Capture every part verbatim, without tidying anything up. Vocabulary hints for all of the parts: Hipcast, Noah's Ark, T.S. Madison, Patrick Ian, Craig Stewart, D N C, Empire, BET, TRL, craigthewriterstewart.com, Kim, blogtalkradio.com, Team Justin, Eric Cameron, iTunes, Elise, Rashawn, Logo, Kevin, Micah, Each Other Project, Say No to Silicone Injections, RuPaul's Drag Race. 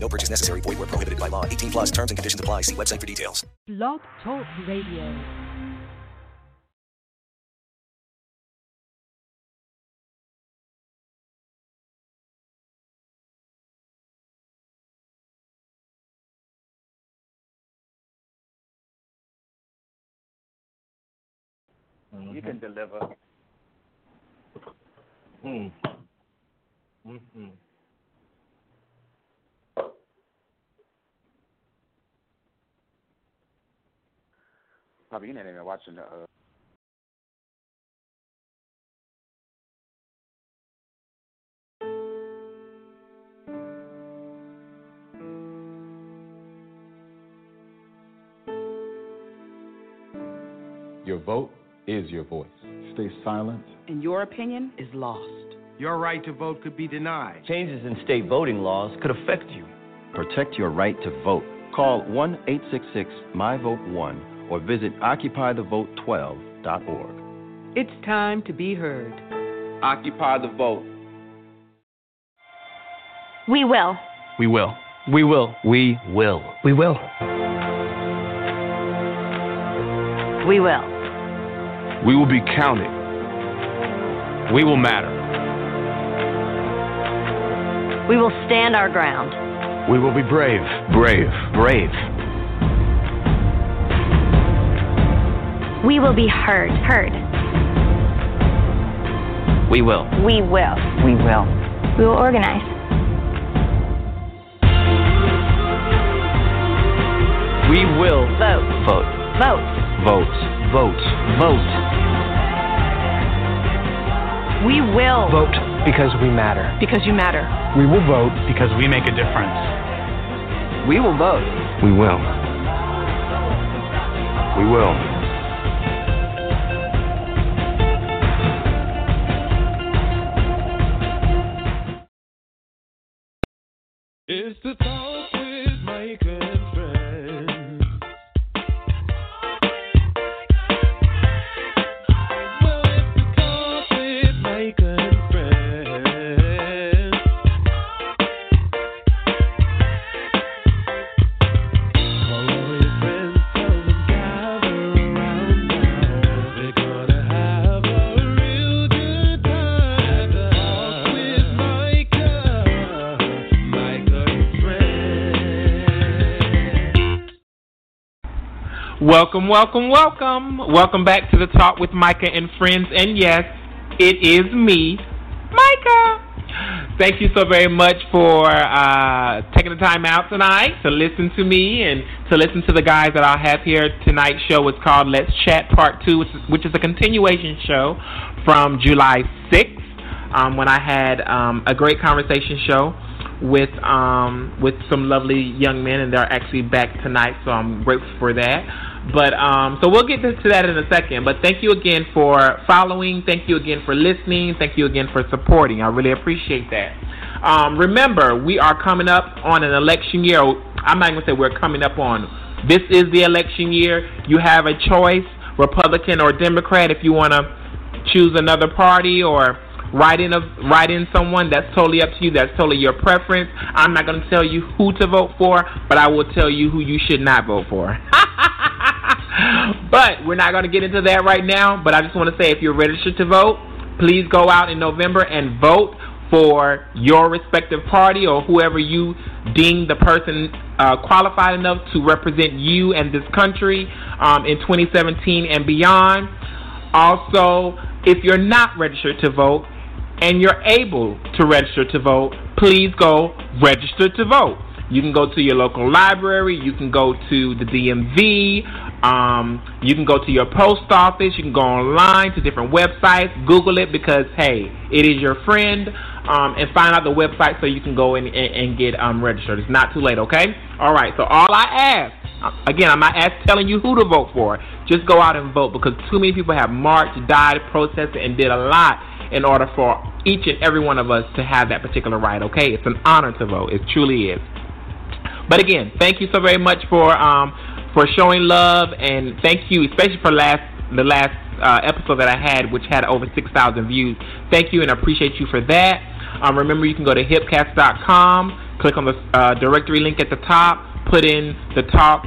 No purchase necessary. Void where prohibited by law. eighteen plus terms and conditions apply. See website for details. Blog Talk Radio. Mm-hmm. You can deliver. Mm. Mm-hmm. Probably you're not even watching the... Uh... Your vote is your voice. Stay silent. And your opinion is lost. Your right to vote could be denied. Changes in state voting laws could affect you. Protect your right to vote. Call one eight six six my vote one. Or visit Occupy The Vote twelve dot org. It's time to be heard. Occupy the vote. We will. We will. We will. We will. We will. We will. We will be counted. We will matter. We will stand our ground. We will be brave. Brave. Brave. We will be heard. Heard. We will. We will. We will. We will organize. We will vote. Vote. Vote. Vote. Vote. Vote. We will vote because we matter. Because you matter. We will vote because we make a difference. We will vote. We will. We will. It's the Talk with Micah and Friends. Well, it's the Talk with Micah and Friends. Call all your friends, tell them gather around now. We're gonna have a real good time. Talk with Micah. Welcome, welcome, welcome. Welcome back to the Talk with Micah and Friends. And yes, it is me, Micah. Thank you so very much for uh, taking the time out tonight to listen to me and to listen to the guys that I have here. Tonight's show is called Let's Chat Part two, which is, which is a continuation show from July sixth um, when I had um, a great conversation show with um with some lovely young men, and they're actually back tonight, so I'm grateful for that. But um so we'll get to that in a second. But thank you again for following, thank you again for listening, thank you again for supporting. I really appreciate that. Um remember, we are coming up on an election year. I'm not gonna say we're coming up on, this is the election year. You have a choice, Republican or Democrat. If you want to choose another party or Write in, a, write in someone, that's totally up to you. That's totally your preference. I'm not going to tell you who to vote for, but I will tell you who you should not vote for. But we're not going to get into that right now. But I just want to say, if you're registered to vote, please go out in November and vote for your respective party or whoever you deem the person uh, qualified enough to represent you and this country um, in twenty seventeen and beyond. Also, if you're not registered to vote, and you're able to register to vote, please go register to vote. You can go to your local library, you can go to the D M V, um, you can go to your post office, you can go online to different websites, Google it, because hey, it is your friend, um, and find out the website so you can go in and, and get um, registered. It's not too late, okay? All right, so all I ask Again, I'm not ask, telling you who to vote for. Just go out and vote, because too many people have marched, died, protested, and did a lot in order for each and every one of us to have that particular right, okay? It's an honor to vote. It truly is. But again, thank you so very much for um, for showing love, and thank you especially for last the last uh, episode that I had, which had over six thousand views. Thank you, and I appreciate you for that. Um, remember, you can go to hipcast dot com, click on the uh, directory link at the top, put in the top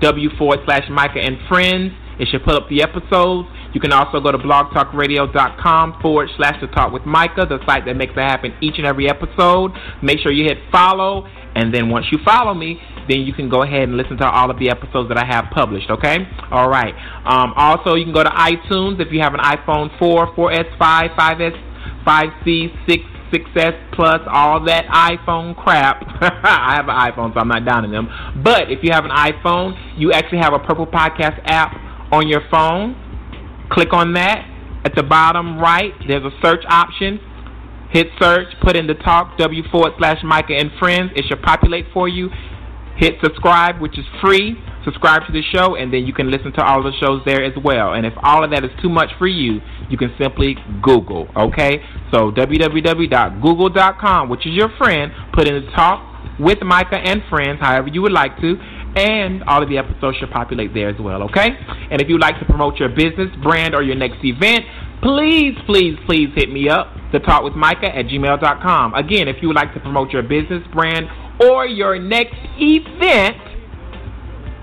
W forward slash Micah and Friends. It should pull up the episodes. You can also go to blogtalkradio.com forward slash to talk with Micah, the site that makes it happen each and every episode. Make sure you hit follow, and then once you follow me, then you can go ahead and listen to all of the episodes that I have published, okay? All right. Um, also, you can go to iTunes if you have an iPhone four, four S, five, five S, five C, six, six S Plus, all that iPhone crap. I have an iPhone, so I'm not downing them. But if you have an iPhone, you actually have a Purple Podcast app on your phone. Click on that. At the bottom right, there's a search option. Hit search, put in the talk, W forward slash Micah and Friends. It should populate for you. Hit subscribe, which is free. Subscribe to the show, and then you can listen to all the shows there as well. And if all of that is too much for you, you can simply Google, okay? So w w w dot google dot com, which is your friend, put in the talk with Micah and Friends, however you would like to, and all of the episodes should populate there as well, okay? And if you'd like to promote your business, brand, or your next event, please, please, please hit me up, the talk with Micah at gmail dot com. Again, if you would like to promote your business, brand, or your next event,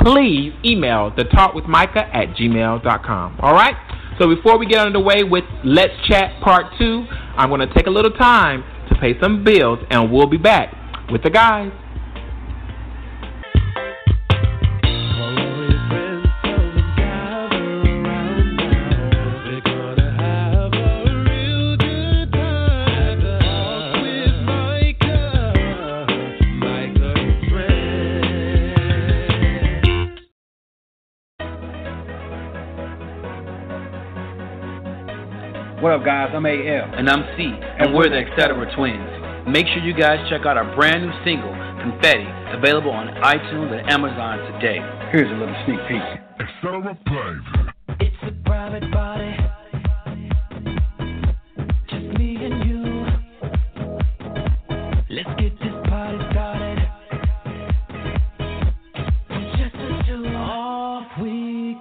please email the talk with Micah at gmail dot com. All right? So before we get underway with Let's Chat Part two, I'm going to take a little time to pay some bills, and we'll be back with the guys. What up, guys? I'm A L. And I'm C. And we're the Etcetera Twins. Make sure you guys check out our brand new single, Confetti, available on iTunes and Amazon today. Here's a little sneak peek. Etcetera Private. It's a private body. Just me and you. Let's get this party started. We're just the two. Off we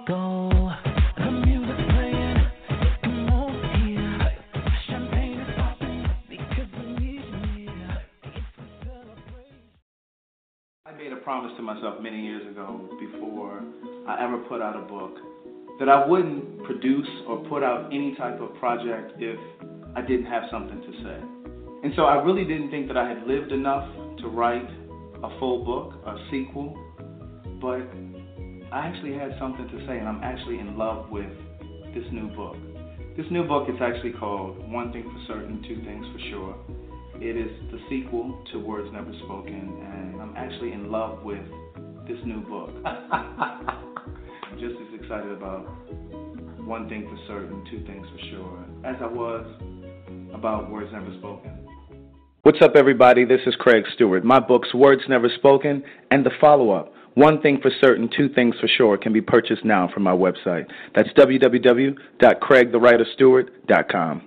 go. Promised to myself many years ago, before I ever put out a book, that I wouldn't produce or put out any type of project if I didn't have something to say. And so I really didn't think that I had lived enough to write a full book, a sequel, but I actually had something to say, and I'm actually in love with this new book. This new book is actually called One Thing for Certain, Two Things for Sure. It is the sequel to Words Never Spoken, and I'm actually in love with this new book. I'm just as excited about One Thing for Certain, Two Things for Sure, as I was about Words Never Spoken. What's up, everybody? This is Craig Stewart. My books, Words Never Spoken, and the follow-up, One Thing for Certain, Two Things for Sure, can be purchased now from my website. That's w w w dot craig the writer stewart dot com.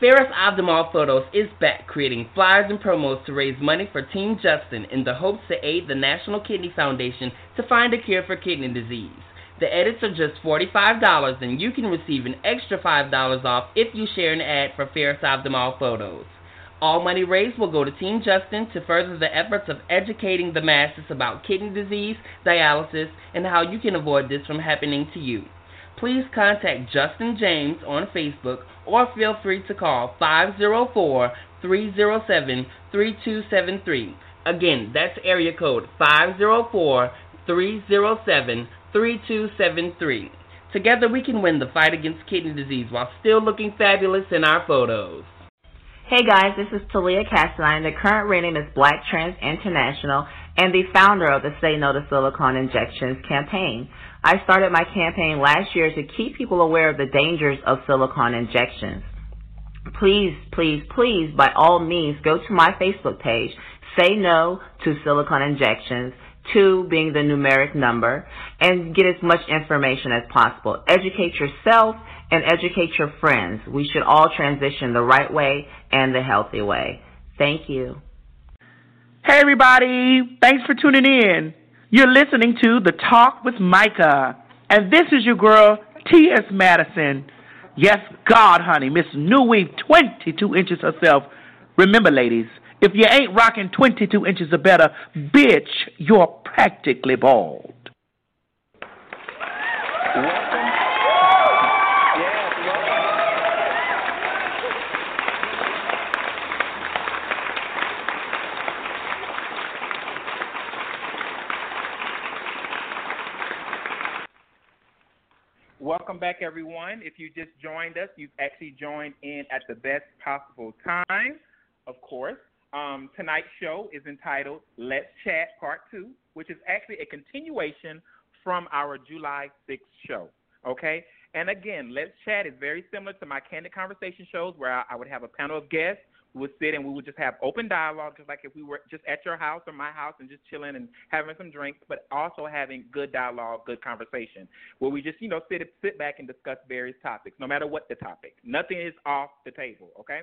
Ferris Abdemal Photos is back, creating flyers and promos to raise money for Team Justin in the hopes to aid the National Kidney Foundation to find a cure for kidney disease. The edits are just forty-five dollars, and you can receive an extra five dollars off if you share an ad for Ferris Abdemal Photos. All money raised will go to Team Justin to further the efforts of educating the masses about kidney disease, dialysis, and how you can avoid this from happening to you. Please contact Justin James on Facebook or feel free to call five zero four, three zero seven, three two seven three. Again, that's area code five zero four, three zero seven, three two seven three. Together we can win the fight against kidney disease while still looking fabulous in our photos. Hey guys, this is Talia Kassanine, the current reigning Miss Black Trans International and the founder of the Say No to Silicone Injections campaign. I started my campaign last year to keep people aware of the dangers of silicone injections. Please, please, please, by all means, go to my Facebook page, Say No to Silicone Injections, two being the numeric number, and get as much information as possible. Educate yourself and educate your friends. We should all transition the right way and the healthy way. Thank you. Hey, everybody. Thanks for tuning in. You're listening to The Talk with Micah, and this is your girl, T S. Madison. Yes, God, honey, Miss New Wave, twenty-two inches herself. Remember, ladies, if you ain't rocking twenty-two inches or better, bitch, you're practically bald. Welcome. Yes, welcome. Welcome back, everyone. If you just joined us, you've actually joined in at the best possible time, of course. Um, tonight's show is entitled Let's Chat Part two, which is actually a continuation from our July sixth show, okay? And again, Let's Chat is very similar to my Candid Conversation shows where I, I would have a panel of guests who would sit and we would just have open dialogue, just like if we were just at your house or my house and just chilling and having some drinks, but also having good dialogue, good conversation, where we just, you know, sit, sit back and discuss various topics, no matter what the topic. Nothing is off the table, okay?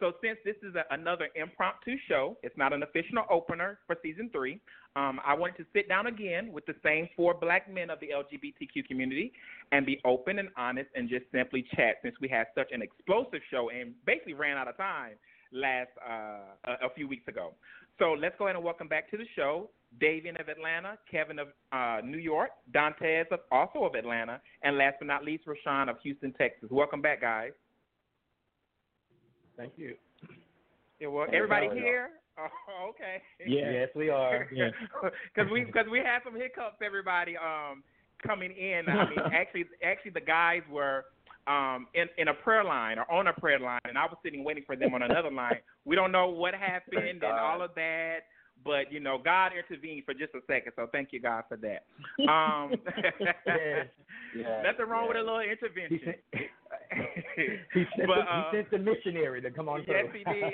So since this is a, another impromptu show, it's not an official opener for season three, um, I wanted to sit down again with the same four black men of the L G B T Q community and be open and honest and just simply chat, since we had such an explosive show and basically ran out of time last uh, a, a few weeks ago. So let's go ahead and welcome back to the show Davian of Atlanta, Kevin of uh, New York, Dantes of, also of Atlanta, and last but not least, Rashawn of Houston, Texas. Welcome back, guys. Thank you. Yeah, well, everybody here? Oh, okay. Yeah. Yes, we are. Because yeah. we because we had some hiccups, everybody, um, coming in. I mean, actually, actually, the guys were um, in, in a prayer line or on a prayer line, and I was sitting waiting for them on another line. We don't know what happened and all of that, but, you know, God intervened for just a second, so thank you, God, for that. Um, yes. Yes. Nothing wrong yes. with a little intervention. He sent, but, uh, he sent the missionary to come on through. Yes, he did.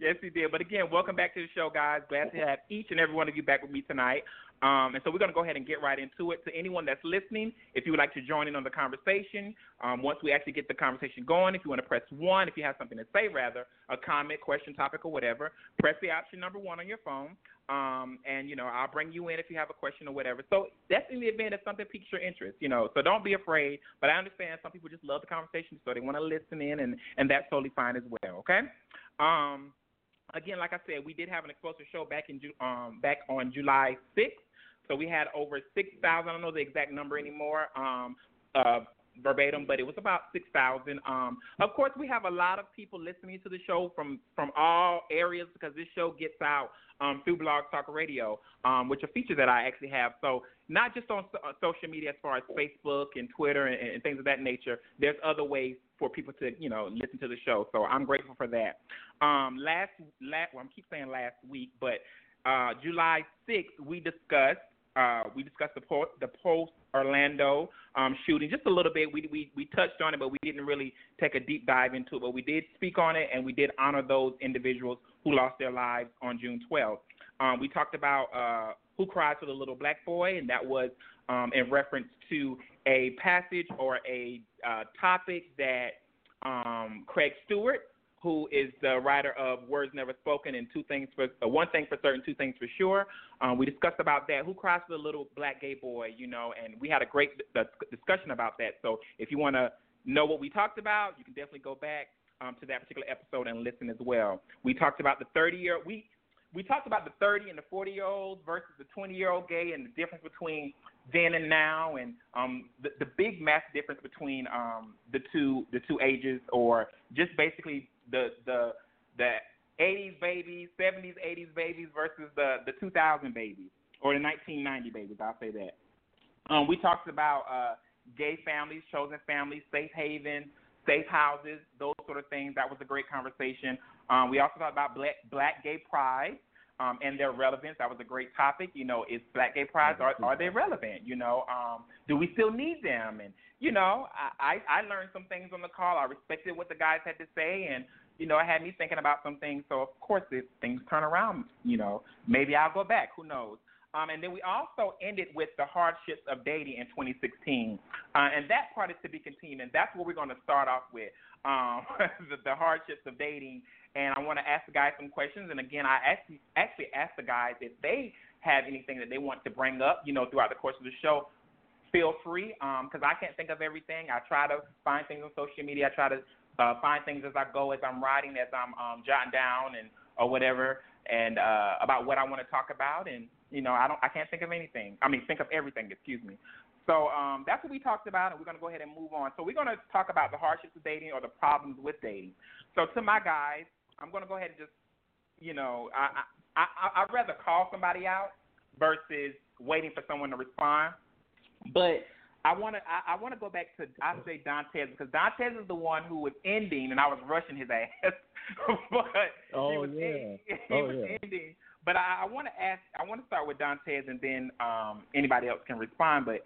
Yes, he did. But, again, welcome back to the show, guys. Glad to have each and every one of you back with me tonight. Um, and so we're going to go ahead and get right into it. To anyone that's listening, if you would like to join in on the conversation, um, once we actually get the conversation going, if you want to press one, if you have something to say, rather, a comment, question, topic, or whatever, press the option number one on your phone. Um, and, you know, I'll bring you in if you have a question or whatever. So that's in the event if something piques your interest, you know. So don't be afraid. But I understand some people just love the conversation, so they want to listen in, and, and that's totally fine as well, okay? Um, again, like I said, we did have an explosive show back in um, back on July sixth. So we had over six thousand, I don't know the exact number anymore, um, uh, verbatim, but it was about six thousand. Um, of course, we have a lot of people listening to the show from, from all areas because this show gets out um, through Blog Talk Radio, um, which is a feature that I actually have. So not just on so, uh, social media as far as Facebook and Twitter and, and things of that nature, there's other ways for people to, you know, listen to the show. So I'm grateful for that. Um, last, last, well, I keep saying last week, but uh, July sixth, we discussed Uh, we discussed the, po- the post-Orlando um, shooting just a little bit. We, we we touched on it, but we didn't really take a deep dive into it. But we did speak on it, and we did honor those individuals who lost their lives on June twelfth. Um, we talked about uh, Who Cried for the Little Black Boy, and that was um, in reference to a passage or a uh, topic that um, Craig Stewart, who is the writer of Words Never Spoken and Two Things for uh, One Thing for Certain, Two Things for Sure. Um, we discussed about that. Who Cries for the Little Black Gay Boy? You know, and we had a great d- discussion about that. So if you want to know what we talked about, you can definitely go back um, to that particular episode and listen as well. We talked about the thirty year we we talked about the thirty and the forty year olds versus the twenty year old gay and the difference between then and now, and um, the, the big massive difference between um, the two the two ages, or just basically the the the eighties babies, seventies, eighties babies versus the, the two thousand babies, or the nineteen ninety babies, I'll say that. Um, we talked about uh, gay families, chosen families, safe haven, safe houses, those sort of things. That was a great conversation. Um, we also talked about black, black gay pride um, and their relevance. That was a great topic. You know, is black gay prides, are, are they relevant? You know, um, do we still need them? And, you know, I, I, I learned some things on the call. I respected what the guys had to say, and, you know, it had me thinking about some things. So, of course, if things turn around, you know, maybe I'll go back. Who knows? Um, and then we also ended with the hardships of dating in twenty sixteen. Uh, and that part is to be continued, and that's what we're going to start off with, um, the, the hardships of dating. And I want to ask the guys some questions. And, again, I actually, actually asked the guys if they have anything that they want to bring up, you know, throughout the course of the show. Feel free, because um, I can't think of everything. I try to find things on social media. I try to uh, find things as I go, as I'm writing, as I'm um, jotting down and or whatever, and uh, about what I want to talk about. And, you know, I don't, I can't think of anything. I mean, think of everything, excuse me. So um, that's what we talked about, and we're going to go ahead and move on. So we're going to talk about the hardships of dating or the problems with dating. So to my guys, I'm going to go ahead and just, you know, I, I, I, I'd rather call somebody out versus waiting for someone to respond. But I want to I, I want to go back to, I say Dantes, because Dantes is the one who was ending, and I was rushing his ass. but oh, he was, yeah. ending, he oh, was yeah. ending. But I, I want to ask, I want to start with Dantes, and then um, anybody else can respond. But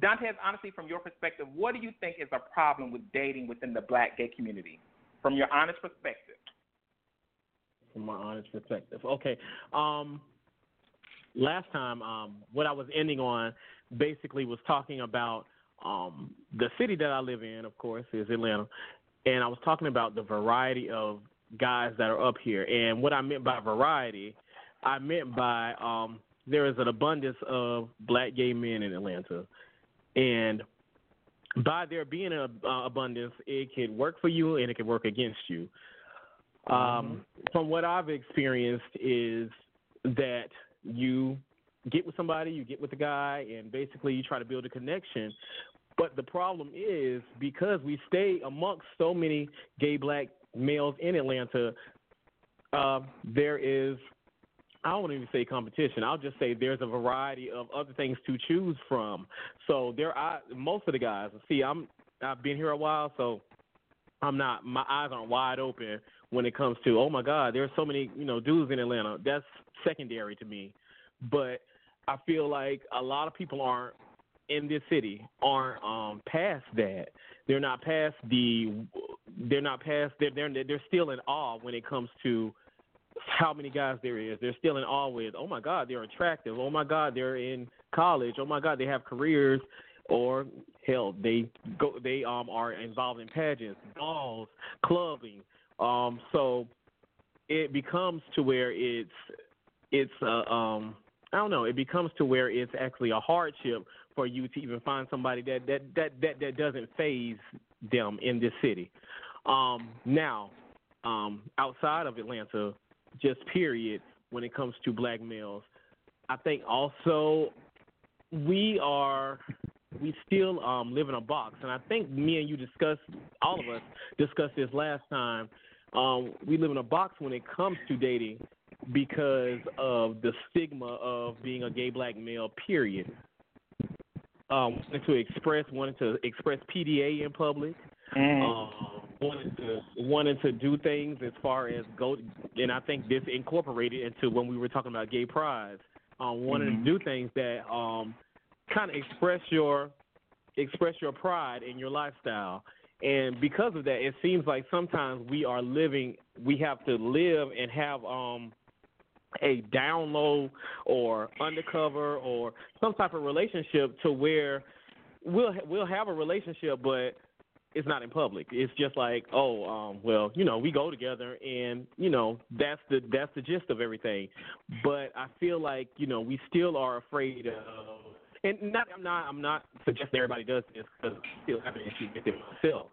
Dantes, honestly, from your perspective, what do you think is a problem with dating within the Black gay community? From your honest perspective. From my honest perspective. Okay. Um, last time, um, what I was ending on basically was talking about um, the city that I live in, of course, is Atlanta. And I was talking about the variety of guys that are up here. And what I meant by variety, I meant by um, there is an abundance of Black gay men in Atlanta. And by there being an uh, abundance, it could work for you and it could work against you. Um, from what I've experienced is that you get with somebody, you get with a guy, and basically you try to build a connection. But the problem is because we stay amongst so many gay Black males in Atlanta, uh, there is, I don't even say competition. I'll just say there's a variety of other things to choose from. So there are most of the guys. See, I'm I've been here a while, so I'm not. My eyes aren't wide open when it comes to, oh my God, there's so many, you know, dudes in Atlanta. That's secondary to me. But I feel like a lot of people aren't in this city aren't um, past that. They're not past the. They're not past. They're they're they're still in awe when it comes to how many guys there is. They're still in awe with, oh my God, they're attractive. Oh my God, they're in college. Oh my God, they have careers. Or hell, they go. They um are involved in pageants, balls, clubbing. Um, so it becomes to where it's it's uh, um. I don't know. It becomes to where it's actually a hardship for you to even find somebody that that that that, that doesn't faze them in this city. Um, now, um, outside of Atlanta, just period, when it comes to Black males, I think also we are we still um, live in a box, and I think me and you discussed, all of us discussed this last time. Um, we live in a box when it comes to dating, because of the stigma of being a gay Black male, period. Um, wanted to express, wanted to express P D A in public, mm. um, wanted to wanted to do things as far as go, and I think this incorporated into when we were talking about gay prides. Um, wanted mm-hmm. to do things that um, kind of express your express your pride in your lifestyle. And because of that, it seems like sometimes we are living, we have to live and have um. a down low or undercover or some type of relationship to where we'll we'll have a relationship, but it's not in public. It's just like, oh, um, well, you know, we go together, and you know, that's the that's the gist of everything. But I feel like, you know, we still are afraid of, and not I'm not I'm not suggesting everybody does this, because I still have an issue with it myself.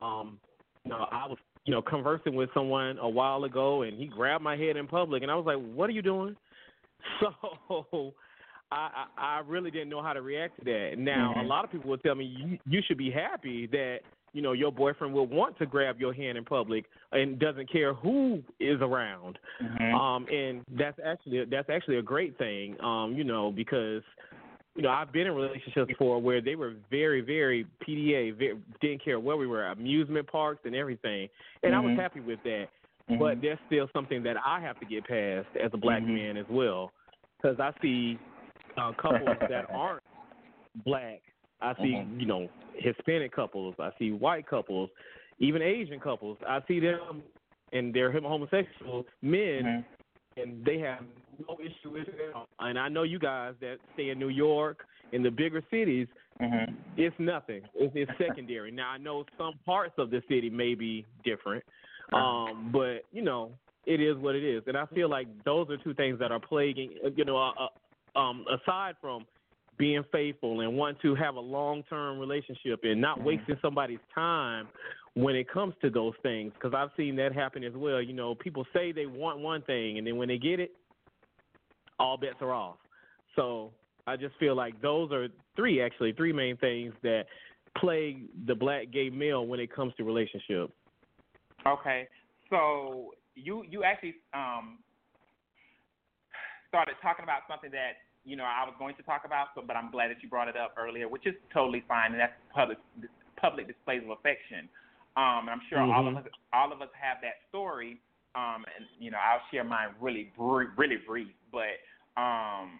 Um, you know, I was. you know, conversing with someone a while ago, and he grabbed my head in public, and I was like, what are you doing? So I, I, I really didn't know how to react to that. Now, mm-hmm. a lot of people will tell me, you, you should be happy that, you know, your boyfriend will want to grab your hand in public and doesn't care who is around. Mm-hmm. Um, and that's actually, that's actually a great thing, um, you know, because, you know, I've been in relationships before where they were very, very P D A, very, didn't care where we were, amusement parks and everything. And mm-hmm. I was happy with that. Mm-hmm. But there's still something that I have to get past as a Black mm-hmm. man as well. Because I see uh, couples that aren't Black. I see, mm-hmm. you know, Hispanic couples. I see white couples, even Asian couples. I see them, and they're homosexual men, mm-hmm. and they have no issue with it. And I know you guys that stay in New York, in the bigger cities, mm-hmm. it's nothing. It's, it's secondary. Now, I know some parts of the city may be different, um, but, you know, it is what it is. And I feel like those are two things that are plaguing, you know, uh, um, aside from being faithful and want to have a long-term relationship and not wasting somebody's time when it comes to those things, because I've seen that happen as well. You know, people say they want one thing, and then when they get it, all bets are off. So I just feel like those are three, actually, three main things that plague the black gay male when it comes to relationships. Okay. So you, you actually um, started talking about something that, you know, I was going to talk about, so, but I'm glad that you brought it up earlier, which is totally fine, and that's public public displays of affection. Um, and I'm sure mm-hmm. all of us all of us have that story. Um, and you know, I'll share mine really br- really brief, but um,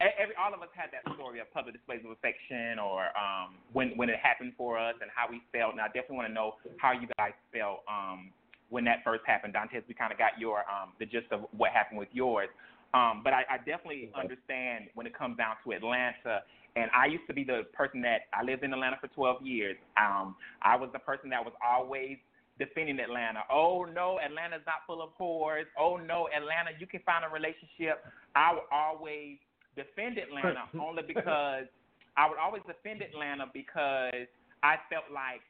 every all of us had that story of public displays of affection, or um, when when it happened for us and how we felt. And I definitely want to know how you guys felt um, when that first happened. Dantes, we kind of got your um, the gist of what happened with yours. Um, but I, I definitely understand when it comes down to Atlanta, and I used to be the person that I lived in Atlanta for twelve years. Um, I was the person that was always defending Atlanta. Oh, no, Atlanta's not full of whores. Oh, no, Atlanta, you can find a relationship. I would always defend Atlanta only because I would always defend Atlanta because I felt like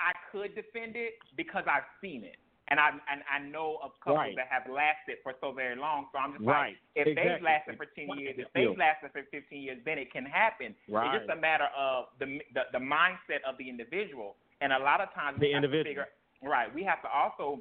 I could defend it because I've seen it. And I and I know of couples right. that have lasted for so very long. So I'm just right. like, if exactly. they've lasted for ten years, if they've lasted for fifteen years, then it can happen. Right. It's just a matter of the, the the mindset of the individual. And a lot of times we the have individual. to figure right. We have to also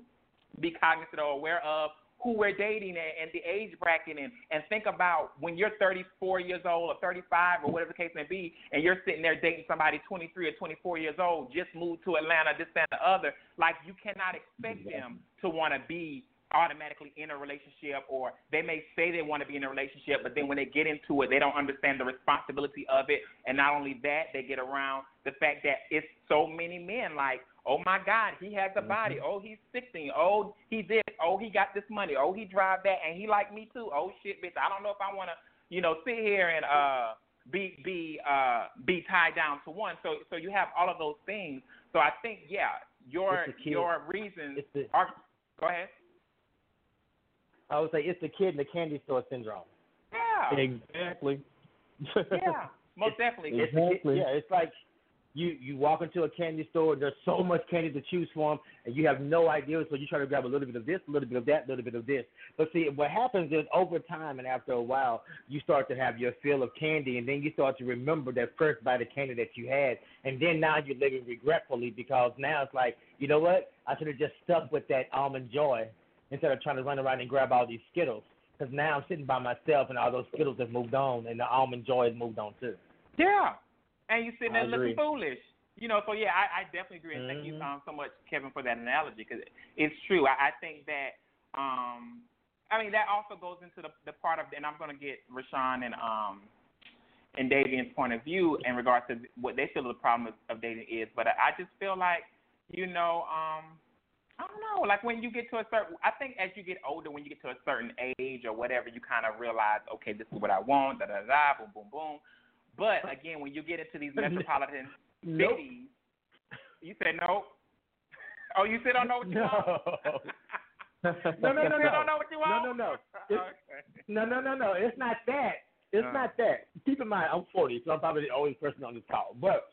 be cognizant or aware of who we're dating and, and the age bracket, and, and think about when you're thirty-four years old or thirty-five or whatever the case may be, and you're sitting there dating somebody twenty-three or twenty-four years old, just moved to Atlanta, this, that, and the other. Like, you cannot expect them to want to be automatically in a relationship, or they may say they want to be in a relationship, but then when they get into it, they don't understand the responsibility of it. And not only that, they get around the fact that it's so many men like, oh, my God, he has a body. Oh, he's sixteen. Oh, he this. Oh, he got this money. Oh, he drive that. And he like me, too. Oh, shit, bitch. I don't know if I want to, you know, sit here and uh, be be uh, be tied down to one. So so you have all of those things. So I think, yeah, your your reasons the, are – go ahead. I would say it's the kid in the candy store syndrome. Yeah. Exactly. Yeah, most definitely. Exactly. It's, yeah, it's like – You you walk into a candy store, there's so much candy to choose from, and you have no idea, so you try to grab a little bit of this, a little bit of that, a little bit of this. But see, what happens is over time and after a while, you start to have your fill of candy, and then you start to remember that first bite of candy that you had, and then now you're living regretfully because now it's like, you know what, I should have just stuck with that Almond Joy instead of trying to run around and grab all these Skittles, because now I'm sitting by myself, and all those Skittles have moved on, and the Almond Joy has moved on too. Yeah. And you're sitting there looking foolish. You know, so, yeah, I, I definitely agree. And mm-hmm. thank you um, so much, Kevin, for that analogy, because it's true. I, I think that, um, I mean, that also goes into the, the part of, and I'm going to get Rashawn and um, and Davian's point of view in regards to what they feel the problem of, of dating is. But I just feel like, you know, um, I don't know, like when you get to a certain, I think as you get older, when you get to a certain age or whatever, you kind of realize, okay, this is what I want, da-da-da, boom, boom, boom. But, again, when you get into these metropolitan nope. cities, you said no. Oh, you said don't know what you no. want? no, no, no, no. You don't know what you want? No, no, no. Okay. No, no, no, no. It's not that. It's uh. not that. Keep in mind, I'm forty, so I'm probably the only person on this call. But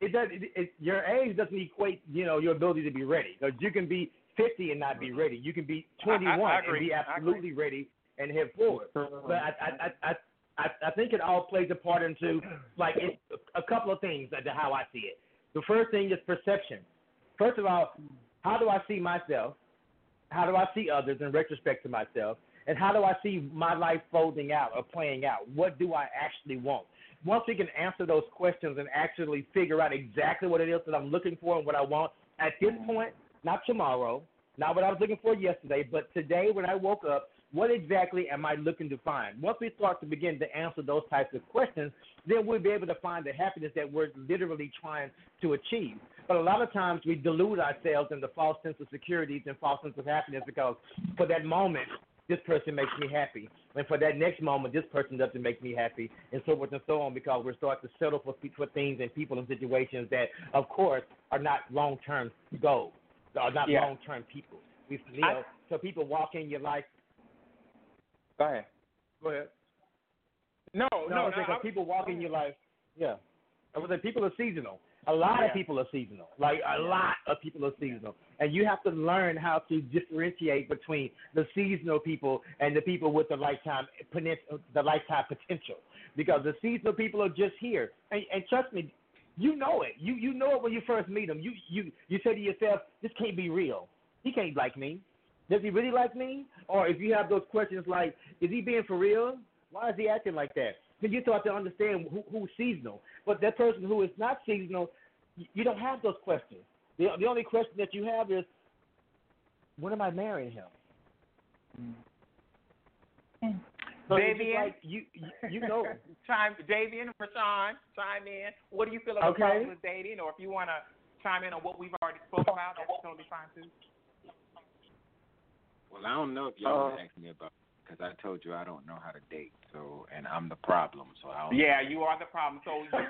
it does. It, it, your age doesn't equate, you know, your ability to be ready. Because you can be fifty and not be ready. You can be twenty-one I, I, I and be absolutely ready and head forward. But I, I, I, I I, I think it all plays a part into, like, it's a couple of things to how I see it. The first thing is perception. First of all, how do I see myself? How do I see others in retrospect to myself? And how do I see my life folding out or playing out? What do I actually want? Once we can answer those questions and actually figure out exactly what it is that I'm looking for and what I want, at this point, not tomorrow, not what I was looking for yesterday, but today when I woke up, what exactly am I looking to find? Once we start to begin to answer those types of questions, then we'll be able to find the happiness that we're literally trying to achieve. But a lot of times we delude ourselves in the false sense of security and false sense of happiness because for that moment this person makes me happy. And for that next moment, this person doesn't make me happy, and so forth and so on, because we're starting to settle for, for things and people and situations that, of course, are not long-term goals, are not yeah. long-term people. We, you know, I, so people walk in your life. Go ahead. Go ahead. No, no. no, no because I, people walk I, in your life. Yeah. I was like, people are seasonal. A lot yeah. of people are seasonal. Like, a lot of people are seasonal. And you have to learn how to differentiate between the seasonal people and the people with the lifetime the lifetime potential. Because the seasonal people are just here. And, and trust me, you know it. You you know it when you first meet them. You, you, you say to yourself, this can't be real. He can't like me. Does he really like me? Or if you have those questions like, is he being for real? Why is he acting like that? Then you start to understand who, who's seasonal. But that person who is not seasonal, you don't have those questions. The, the only question that you have is, when am I marrying him? Mm. So Davian, like, you, you, you know. Chime, Davian, Rashawn, chime in. What do you feel about okay. problems with dating? Or if you want to chime in on what we've already spoken about, that's totally fine, too. Well, I don't know if y'all uh, asked me about because I told you I don't know how to date, so and I'm the problem. So I don't yeah, know. You are the problem. So you, you,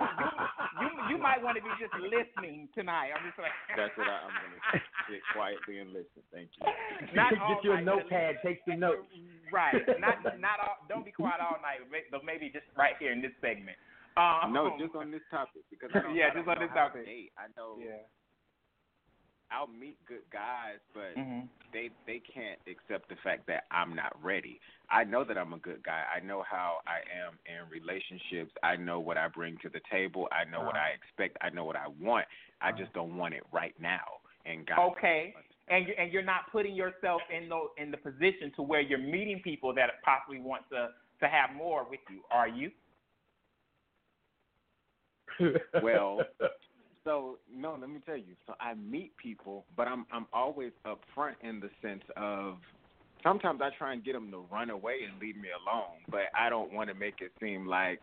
you, you might want to be just listening tonight. I'm just like that's what I, I'm gonna sit quietly and listen. Thank you. Not all get you a notepad, take some notes. Right. Not not all. Don't be quiet all night, but maybe just right here in this segment. Um, no, just on this topic because I don't, yeah, I don't just on know this topic. To date. I know. Yeah. I'll meet good guys, but mm-hmm. they they can't accept the fact that I'm not ready. I know that I'm a good guy. I know how I am in relationships. I know what I bring to the table. I know uh-huh. what I expect. I know what I want. I uh-huh. just don't want it right now. And God okay, and and you're not putting yourself in the in the position to where you're meeting people that possibly want to to have more with you, are you? Well. So, no, let me tell you. So I meet people, but I'm I'm always upfront in the sense of sometimes I try and get them to run away and leave me alone, but I don't want to make it seem like,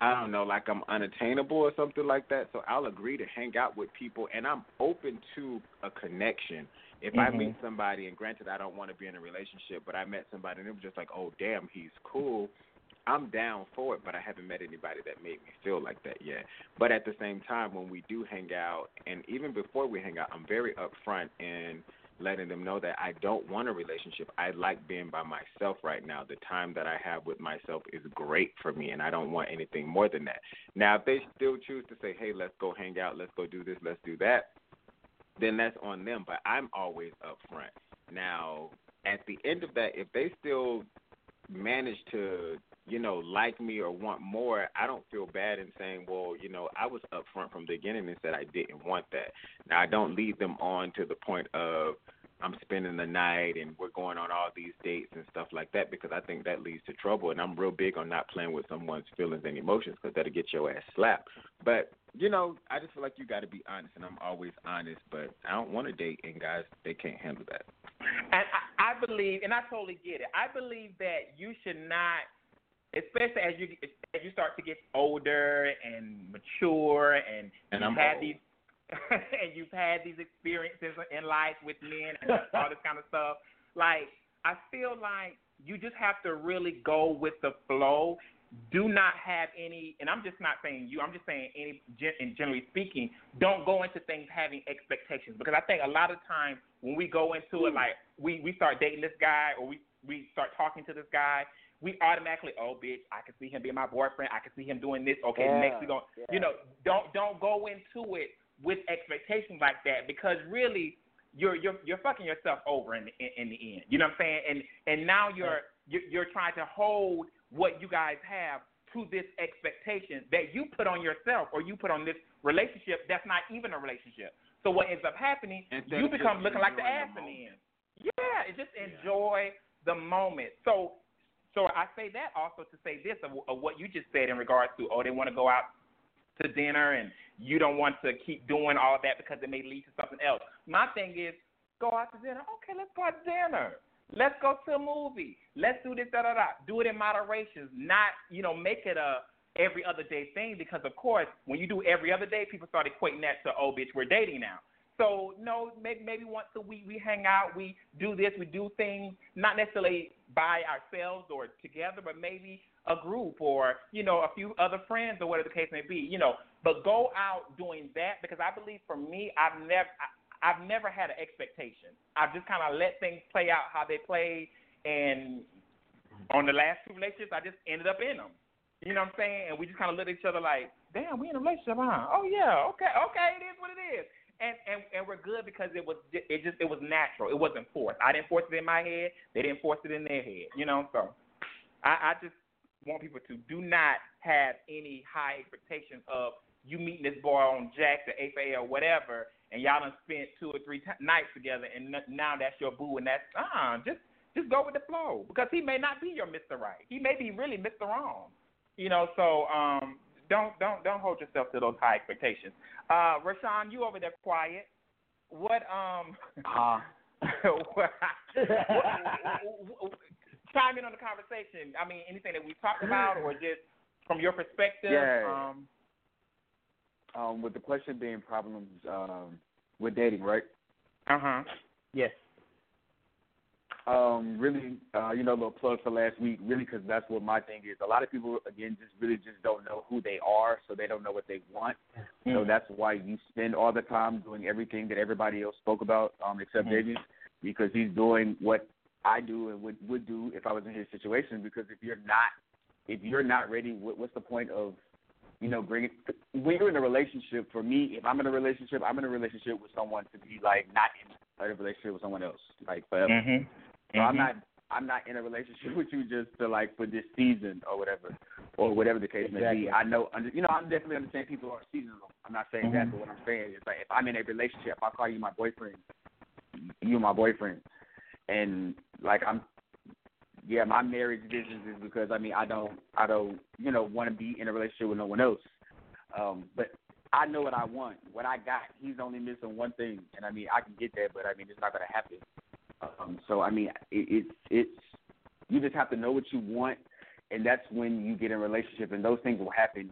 I don't know, like I'm unattainable or something like that. So I'll agree to hang out with people, and I'm open to a connection. If mm-hmm. I meet somebody, and granted I don't want to be in a relationship, but I met somebody and it was just like, oh, damn, he's cool. I'm down for it, but I haven't met anybody that made me feel like that yet. But at the same time, when we do hang out, and even before we hang out, I'm very upfront in letting them know that I don't want a relationship. I like being by myself right now. The time that I have with myself is great for me, and I don't want anything more than that. Now, if they still choose to say, hey, let's go hang out, let's go do this, let's do that, then that's on them. But I'm always upfront. Now, at the end of that, if they still manage to you know, like me or want more, I don't feel bad in saying, well, you know, I was upfront from the beginning and said I didn't want that. Now, I don't lead them on to the point of I'm spending the night and we're going on all these dates and stuff like that because I think that leads to trouble, and I'm real big on not playing with someone's feelings and emotions because that'll get your ass slapped. But, you know, I just feel like you got to be honest, and I'm always honest, but I don't want to date, and guys, they can't handle that. And I, I believe, and I totally get it, I believe that you should not, especially as you as you start to get older and mature, and, and you've I'm had old. these and you've had these experiences in life with men and all this kind of stuff. Like I feel like you just have to really go with the flow. Do not have any, and I'm just not saying you. I'm just saying any. And generally speaking, don't go into things having expectations, because I think a lot of times when we go into it, like we, we start dating this guy or we, we start talking to this guy. We automatically, oh, bitch, I can see him being my boyfriend. I can see him doing this. Okay, yeah, next we go. Yeah. You know, don't don't go into it with expectations like that, because really you're you're you're fucking yourself over in the, in the end. You know what I'm saying? And and now you're you're trying to hold what you guys have to this expectation that you put on yourself or you put on this relationship that's not even a relationship. So what ends up happening, Instead you become looking like the ass the in the end. Yeah, just enjoy yeah. the moment. So. So I say that also to say this of, of what you just said in regards to, oh, they want to go out to dinner and you don't want to keep doing all that because it may lead to something else. My thing is, go out to dinner. Okay, let's go out to dinner. Let's go to a movie. Let's do this, da-da-da. Do it in moderation, not, you know, make it a every other day thing, because, of course, when you do every other day, people start equating that to, oh, bitch, we're dating now. So, no, maybe, maybe once a week we hang out, we do this, we do things, not necessarily by ourselves or together, but maybe a group or, you know, a few other friends or whatever the case may be, you know. But go out doing that, because I believe for me, I've never I, I've never had an expectation. I've just kind of let things play out how they play, and on the last two relationships, I just ended up in them. You know what I'm saying? And we just kind of looked at each other like, damn, we in a relationship, huh? Oh, yeah, okay, okay, it is what it is. And, and and we're good because it was it just it was natural. It wasn't forced. I didn't force it in my head. They didn't force it in their head. You know, so I, I just want people to do not have any high expectations of you meeting this boy on Jax or F A or whatever, and y'all done spent two or three t- nights together, and n- now that's your boo, and that's ah uh, just just go with the flow, because he may not be your Mister Right. He may be really Mister Wrong. You know, so um. Don't don't don't hold yourself to those high expectations. Uh, Rashawn, you over there quiet. What um? Uh. what, what, what, chime in on the conversation. I mean, anything that we talked about, or just from your perspective. Yeah. Um, um, with the question being problems um, with dating, right? Uh huh. Yes. Um, really, uh, you know, a little plug for last week, really, because that's what my thing is. A lot of people, again, just really just don't know who they are, so they don't know what they want. Mm-hmm. So that's why you spend all the time doing everything that everybody else spoke about, um, except mm-hmm. Davian, because he's doing what I do and would, would do if I was in his situation. Because if you're not, if you're not ready, what, what's the point of, you know, bringing? When you're in a relationship, for me, if I'm in a relationship, I'm in a relationship with someone to be like not in a relationship with someone else, like forever. Mm-hmm. So mm-hmm. I'm not I'm not in a relationship with you just to like for this season or whatever, or whatever the case exactly. may be. I know, you know, I'm definitely understanding people are seasonal. I'm not saying mm-hmm. that, but what I'm saying is like if I'm in a relationship, if I call you my boyfriend, you my boyfriend, and like I'm, yeah, my marriage business is because I mean I don't I don't you know want to be in a relationship with no one else, um, but. I know what I want, what I got. He's only missing one thing, and I mean I can get that, but I mean it's not going to happen. Um, so I mean it, it's it's you just have to know what you want, and that's when you get in a relationship, and those things will happen.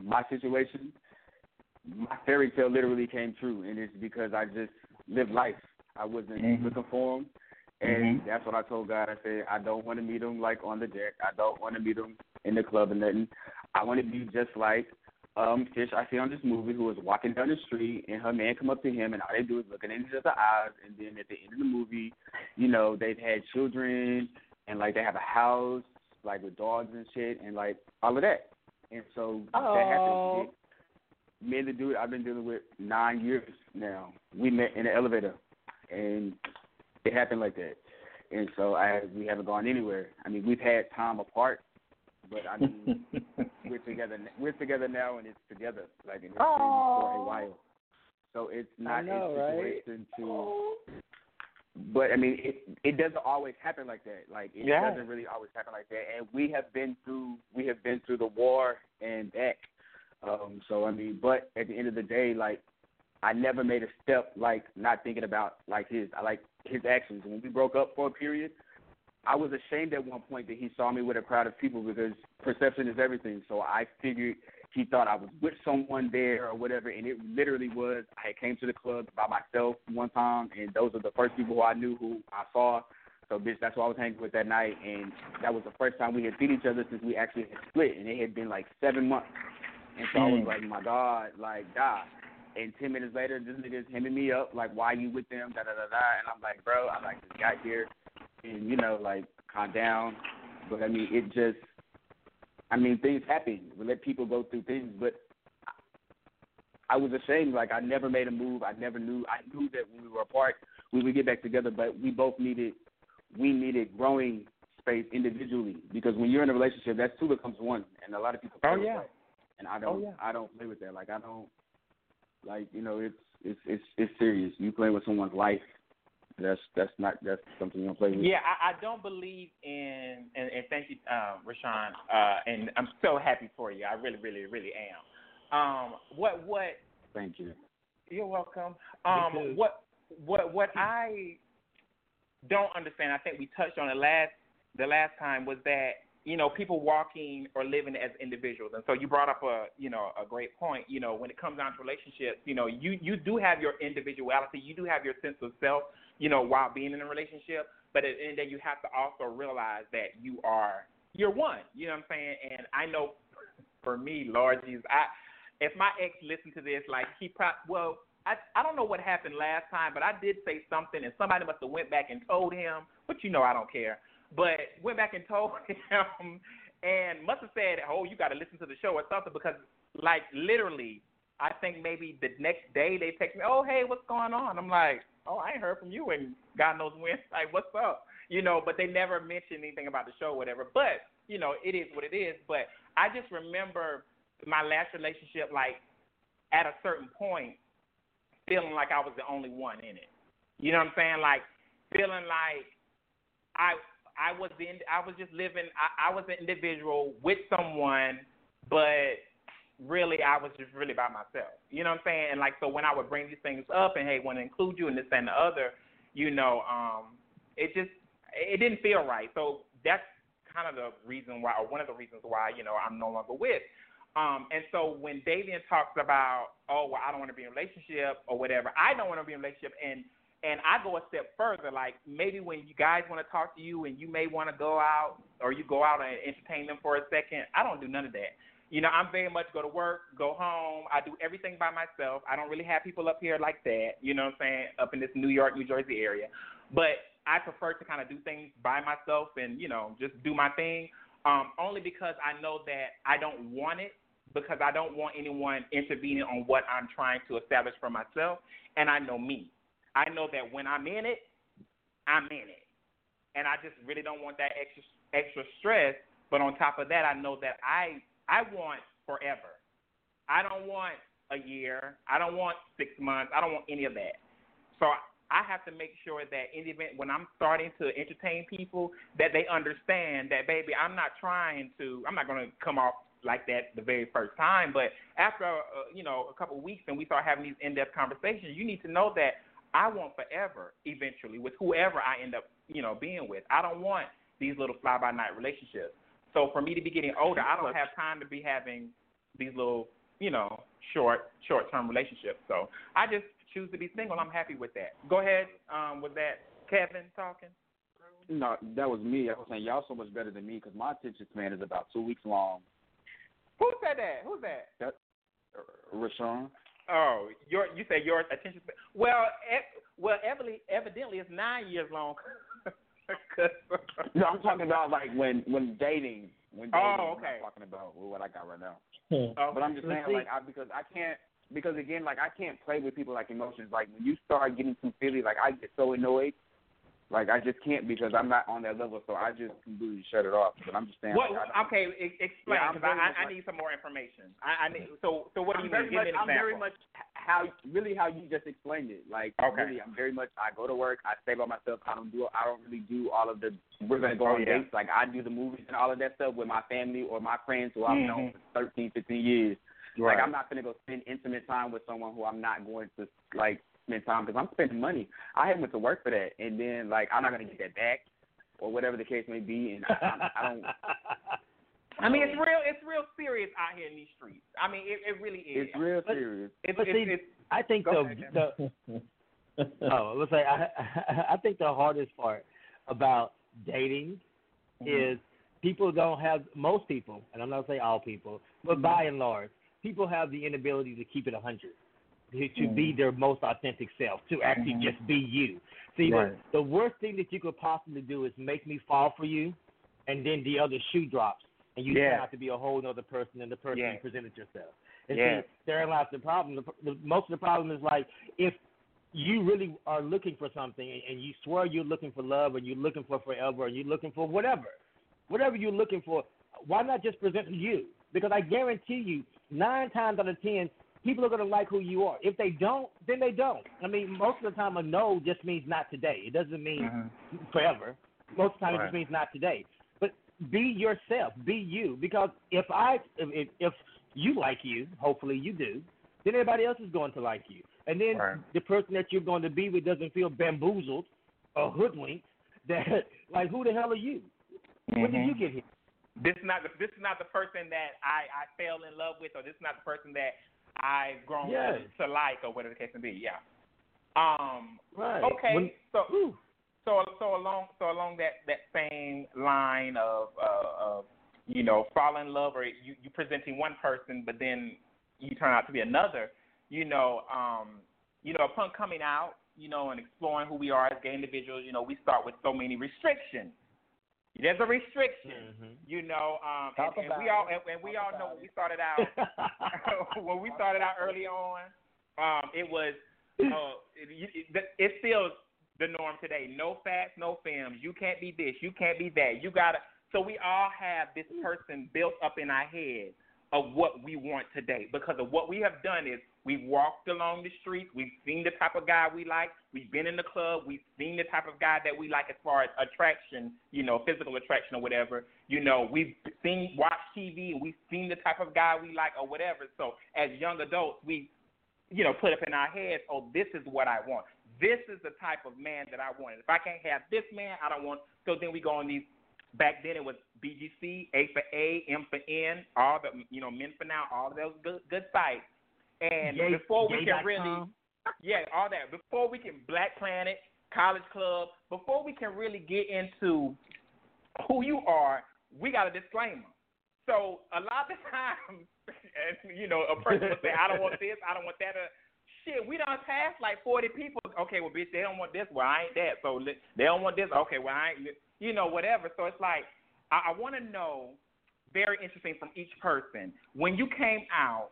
My situation, my fairy tale literally came true, and it's because I just lived life. I wasn't mm-hmm. looking for him, and mm-hmm. that's what I told God. I said I don't want to meet him like on the deck. I don't want to meet him in the club or nothing. I want to be just like. Um, fish I see on this movie who was walking down the street and her man come up to him and all they do is look at each other's eyes, and then at the end of the movie, you know, they've had children and like they have a house like with dogs and shit and like all of that. And so oh. that happened. Me and the dude I've been dealing with nine years now. We met in an elevator and it happened like that. And so I we haven't gone anywhere. I mean, we've had time apart. But I mean, we're together. We're together now, and it's together. Like it's been for a while, so it's not know, a situation right? to. Oh. But I mean, it it doesn't always happen like that. Like it yeah. doesn't really always happen like that. And we have been through. We have been through the war and back. Um, so I mean, but at the end of the day, like I never made a step like not thinking about like his. I like his actions when we broke up for a period. I was ashamed at one point that he saw me with a crowd of people because perception is everything. So I figured he thought I was with someone there or whatever, and it literally was. I came to the club by myself one time, and those are the first people who I knew who I saw. So, bitch, that's who I was hanging with that night, and that was the first time we had seen each other since we actually had split, and it had been like seven months. And so I was like, my God, like, die. And ten minutes later, this nigga's hemming me up, like, why you with them, da-da-da-da. And I'm like, bro, I, like, just got here. And, you know, like, calm down. But, I mean, it just, I mean, things happen. We let people go through things. But I was ashamed. Like, I never made a move. I never knew. I knew that when we were apart, we would get back together. But we both needed, we needed growing space individually. Because when you're in a relationship, that's two becomes one. And a lot of people play oh, yeah. with that. And I don't, oh, yeah. I don't play with that. Like, I don't, like, you know, it's, it's, it's, it's serious. You play with someone's life. That's that's not that's something you don't play with. Yeah, I, I don't believe in and, and thank you, uh, Rashawn, uh, and I'm so happy for you. I really, really, really am. Um, what what? Thank you. You're welcome. Um, what what what I don't understand. I think we touched on it last the last time was that you know, people walking or living as individuals. And so you brought up a, you know, a great point. You know, when it comes down to relationships, you know, you, you do have your individuality. You do have your sense of self, you know, while being in a relationship. But at the end of the day, you have to also realize that you are, you're one. You know what I'm saying? And I know for me, Lord Jesus, I, if my ex listened to this, like he probably, well, I, I don't know what happened last time, but I did say something, and somebody must have went back and told him, but you know I don't care, but went back and told him and must have said, oh, you got to listen to the show or something, because, like, literally, I think maybe the next day they text me, oh, hey, what's going on? I'm like, oh, I ain't heard from you and God knows when. Like, what's up? You know, but they never mentioned anything about the show or whatever, but, you know, it is what it is. But I just remember my last relationship, like, at a certain point, feeling like I was the only one in it. You know what I'm saying? Like, feeling like I I was in, I was just living, I, I was an individual with someone, but really I was just really by myself. You know what I'm saying? And, like, so when I would bring these things up and, hey, want to include you in this and the other, you know, um, it just, it didn't feel right. So that's kind of the reason why, or one of the reasons why, you know, I'm no longer with. Um, and so when Davian talks about, oh, well, I don't want to be in a relationship or whatever, I don't want to be in a relationship. And, and I go a step further, like maybe when you guys want to talk to you and you may want to go out or you go out and entertain them for a second, I don't do none of that. You know, I'm very much go to work, go home. I do everything by myself. I don't really have people up here like that, you know what I'm saying, up in this New York, New Jersey area. But I prefer to kind of do things by myself and, you know, just do my thing, um, only because I know that I don't want it, because I don't want anyone intervening on what I'm trying to establish for myself, and I know me. I know that when I'm in it, I'm in it, and I just really don't want that extra extra stress, but on top of that, I know that I I want forever. I don't want a year. I don't want six months. I don't want any of that. So I have to make sure that in the event when I'm starting to entertain people, that they understand that, baby, I'm not trying to, I'm not going to come off like that the very first time, but after uh, you know, a couple of weeks and we start having these in-depth conversations, you need to know that I want forever eventually with whoever I end up, you know, being with. I don't want these little fly-by-night relationships. So for me to be getting older, I don't have time to be having these little, you know, short, short-term relationships. So I just choose to be single. I'm happy with that. Go ahead um, with that, Kevin talking. No, that was me. I was saying y'all so much better than me because my attention span is about two weeks long. Who said that? Who's that? that uh, Rashawn. Oh, your you said your attention span. Well, e- well, evidently, evidently it's nine years long. No, I'm talking about like when, when dating. When dating, oh, okay. I'm talking about what I got right now. Hmm. Okay. But I'm just saying, like, I, because I can't, because again, like I can't play with people like emotions. Like when you start getting some feeling, like I get so annoyed. Like, I just can't because I'm not on that level, so I just completely shut it off. But I'm just saying. Well, like, okay, explain, because yeah, I, I, I need some more information. I, I need, so, so what I'm do you mean? Give me an example. I'm very much how, really how you just explained it. Like, okay. really, I'm very much, I go to work, I stay by myself, I don't do, I don't really do all of the, we're going to go on dates. Like, I do the movies and all of that stuff with my family or my friends who I've mm-hmm. known for thirteen, fifteen years. Right. Like, I'm not going to go spend intimate time with someone who I'm not going to, like, spend time, because I'm spending money. I haven't went to work for that, and then like I'm not gonna get that back, or whatever the case may be. And I, I, I don't. I mean, it's real. It's real serious out here in these streets. I mean, it, it really is. It's real but, serious. It's, but it's, see, it's, I think the, the oh, let's say I, I think the hardest part about dating mm-hmm. is people don't have most people, and I'm not saying all people, but mm-hmm. by and large, people have the inability to keep it a hundred. To, to mm. be their most authentic self, to actually mm. just be you. See, right. the, the worst thing that you could possibly do is make me fall for you, and then the other shoe drops, and you yeah. turn out to be a whole other person than the person yeah. you presented yourself. And yeah. see, therein lies the problem. The, the, most of the problem is, like, if you really are looking for something, and, and you swear you're looking for love, or you're looking for forever, or you're looking for whatever, whatever you're looking for, why not just present you? Because I guarantee you, nine times out of ten, people are going to like who you are. If they don't, then they don't. I mean, most of the time a no just means not today. It doesn't mean mm-hmm. forever. Most of the time right. it just means not today. But be yourself. Be you. Because if I, if, if you like you, hopefully you do, then everybody else is going to like you. And then right. the person that you're going to be with doesn't feel bamboozled or hoodwinked. That, like, who the hell are you? Mm-hmm. When did you get here? This is not the, this is not the person that I, I fell in love with, or this is not the person that I've grown yes. to like, or whatever the case may be. Yeah. Um. Right. Okay. When, so. Whew. So so along so along that, that same line of uh, of you know, fall in love, or you you presenting one person but then you turn out to be another, you know, um, you know, upon coming out, you know, and exploring who we are as gay individuals, you know, we start with so many restrictions. There's a restriction, mm-hmm. you know, um, and, and we all and, and we all know when we started out when we started out early on, um, it was uh, it, it, it still. The norm today, no fats, no films. You can't be this. You can't be that. You gotta. So we all have this person built up in our head of what we want today, because of what we have done is we've walked along the streets. We've seen the type of guy we like. We've been in the club. We've seen the type of guy that we like as far as attraction, you know, physical attraction or whatever. You know, we've seen, watched T V, and we've seen the type of guy we like or whatever. So as young adults, we, you know, put up in our heads, oh, this is what I want. This is the type of man that I wanted. If I can't have this man, I don't want. So then we go on these. Back then it was B G C, A for A, M for N, all the, you know, Men for Now, all of those good, good sites. And Yay, before we can really, yeah, all that. Before we can Black Planet, College Club, before we can really get into who you are, we got a disclaimer. So a lot of times, you know, a person will say, I don't want this, I don't want that. Uh, Shit, we done passed like forty people. Okay, well, bitch, they don't want this. Well, I ain't that. So they don't want this. Okay, well, I ain't, you know, whatever. So it's like, I, I want to know, very interesting from each person, when you came out,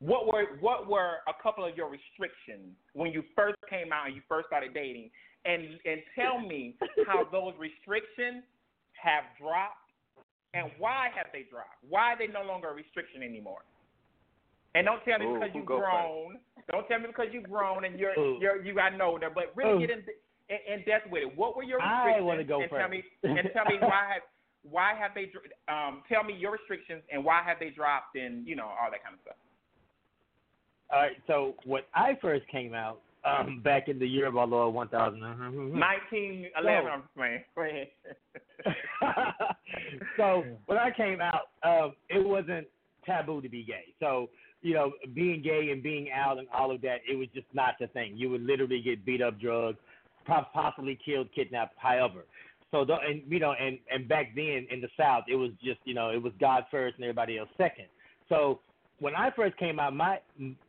what were what were a couple of your restrictions when you first came out and you first started dating? And, and tell me how those restrictions have dropped and why have they dropped? Why are they no longer a restriction anymore? And don't tell me Ooh, because you've grown. Don't tell me because you've grown and you're Ooh. you're you got older. But really Ooh. get in, in, in depth with it. What were your restrictions? I want to go and first. Tell me, and tell me why have why have they um, tell me your restrictions and why have they dropped and, you know, all that kind of stuff. All right. So when I first came out um, back in the year of our Lord one thousand nineteen eleven. So, I'm playing. Go ahead. So when I came out, uh, it wasn't taboo to be gay. So, you know, being gay and being out and all of that, it was just not the thing. You would literally get beat up, drugged, possibly killed, kidnapped, however. So, the, and you know, and, and back then in the South, it was just, you know, it was God first and everybody else second. So when I first came out, my,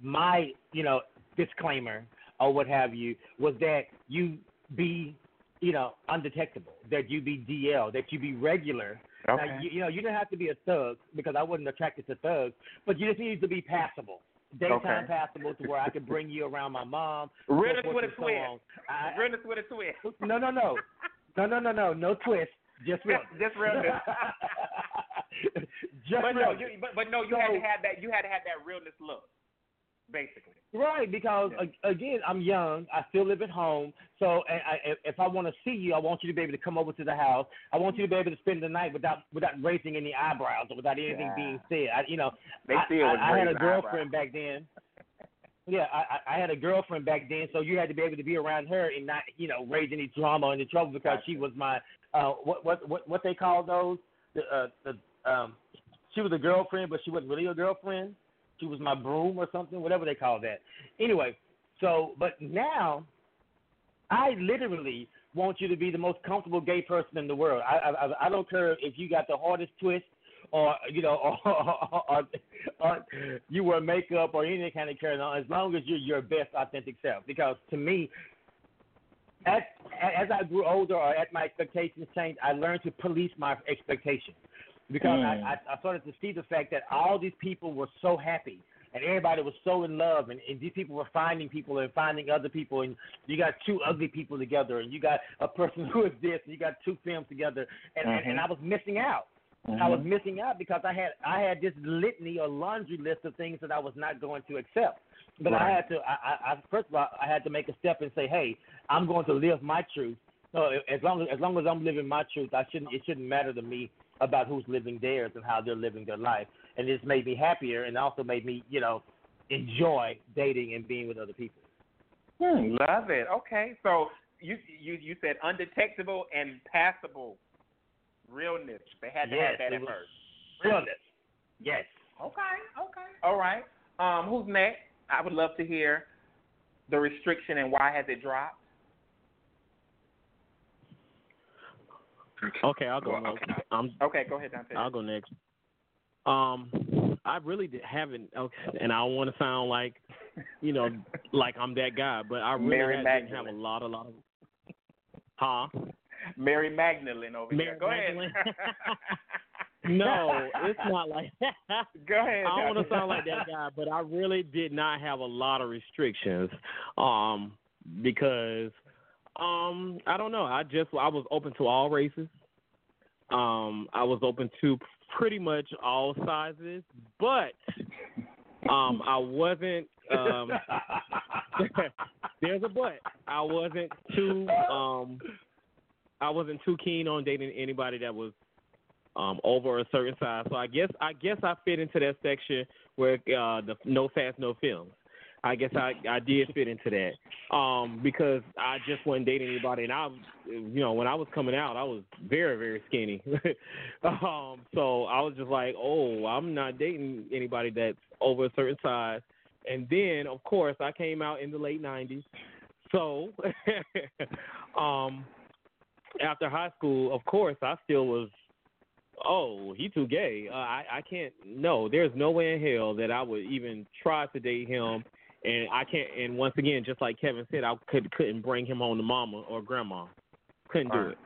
my you know, disclaimer or what have you was that you be, you know, undetectable, that you be D L, that you be regular. Okay. Now, you, you know, you don't have to be a thug because I wasn't attracted to thugs, but you just need to be passable, daytime okay. passable to where I could bring you around my mom. Rid us with a twist. I, Rid us with a twist. No, no, no. No, no, no, no. No twist. Just real. Just realness. Just but, realness. No, you, but, but no, you so, had to have that. You had to have that realness look, basically. Right, because, yeah. again, I'm young. I still live at home. So I, I, if I want to see you, I want you to be able to come over to the house. I want you to be able to spend the night without without raising any eyebrows or without anything yeah. being said. I, you know, they I, I, I had a girlfriend eyebrows. back then. Yeah, I, I had a girlfriend back then, so you had to be able to be around her and not, you know, raise any drama or any trouble because gotcha. she was my, uh, what, what what what they call those? The, uh, the um, she was a girlfriend, but she wasn't really a girlfriend. She was my broom or something, whatever they call that. Anyway, so, but now I literally want you to be the most comfortable gay person in the world. I I, I don't care if you got the hardest twist or, you know, or, or, or, or you wear makeup or any kind of carry on, as long as you're your best authentic self. Because to me, as, as I grew older or as my expectations changed, I learned to police my expectations. Because mm. I, I started to see the fact that all these people were so happy and everybody was so in love and, and these people were finding people and finding other people and you got two ugly people together and you got a person who is this and you got two films together and, mm-hmm. and, and I was missing out. Mm-hmm. I was missing out because I had I had this litany or laundry list of things that I was not going to accept. But right. I had to, I, I, first of all, I had to make a step and say, hey, I'm going to live my truth. So as long as, as long as I'm living my truth, I shouldn't it shouldn't matter to me about who's living theirs and how they're living their life. And this made me happier and also made me, you know, enjoy dating and being with other people. Hmm, love it. Okay. So you you you said undetectable and passable. Realness. They had to yes, have that at first. Realness. Yes. Okay, okay. All right. Um, who's next? I would love to hear the restriction and why has it dropped. Okay, I'll go well, next. Okay. I'm, okay, go ahead, Dante. I'll go next. Um, I really haven't, okay, and I don't want to sound like, you know, like I'm that guy, but I really didn't have a lot, a lot of, huh? Mary Magdalene over Mary here. Go Magdalene. ahead. No, it's not like that. Go ahead. I don't want to sound like that guy, but I really did not have a lot of restrictions, um, because um, I don't know. I just I was open to all races. Um, I was open to pretty much all sizes, but um, I wasn't. Um, there's a but. I wasn't too. Um, I wasn't too keen on dating anybody that was um, over a certain size. So I guess I guess I fit into that section where uh, the no fast, no films. I guess I, I did fit into that um, because I just wasn't dating anybody. And I, you know, when I was coming out, I was very, very skinny. um, so I was just like, oh, I'm not dating anybody that's over a certain size. And then, of course, I came out in the late nineties. So, um. After high school, of course, I still was, oh, he too gay. Uh, I, I can't, no, there's no way in hell that I would even try to date him. And I can't, and once again, just like Kevin said, I could, couldn't bring him home to mama or grandma. Couldn't do it.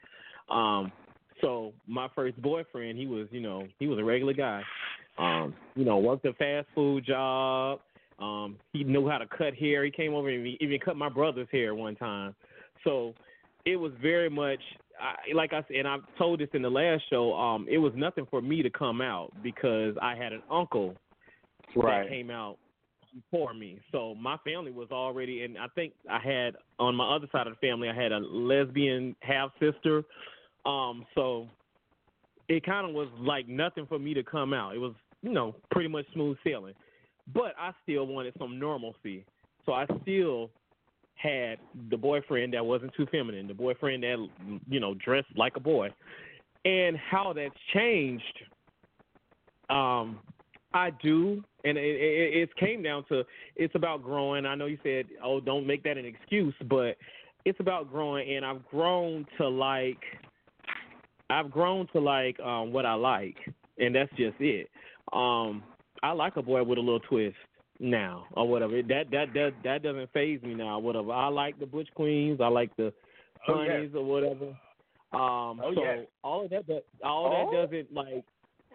Um, so my first boyfriend, he was, you know, he was a regular guy. Um, you know, worked a fast food job. Um, he knew how to cut hair. He came over and he even cut my brother's hair one time. So it was very much, I, like I said, and I told this in the last show, um, it was nothing for me to come out because I had an uncle right. that came out before me. So my family was already, and I think I had, on my other side of the family, I had a lesbian half-sister. Um, so it kind of was like nothing for me to come out. It was, you know, pretty much smooth sailing. But I still wanted some normalcy. So I still had the boyfriend that wasn't too feminine, the boyfriend that, you know, dressed like a boy. And how that's changed, um, I do, and it, it, it came down to, it's about growing. I know you said, oh, don't make that an excuse, but it's about growing, and I've grown to like, I've grown to like um, what I like, and that's just it. Um, I like a boy with a little twist now or whatever. That that that that doesn't faze me now or whatever. I like the butch queens. I like the bunnies oh, yeah. or whatever. Um, oh, so yeah. all of that, that all oh. that doesn't like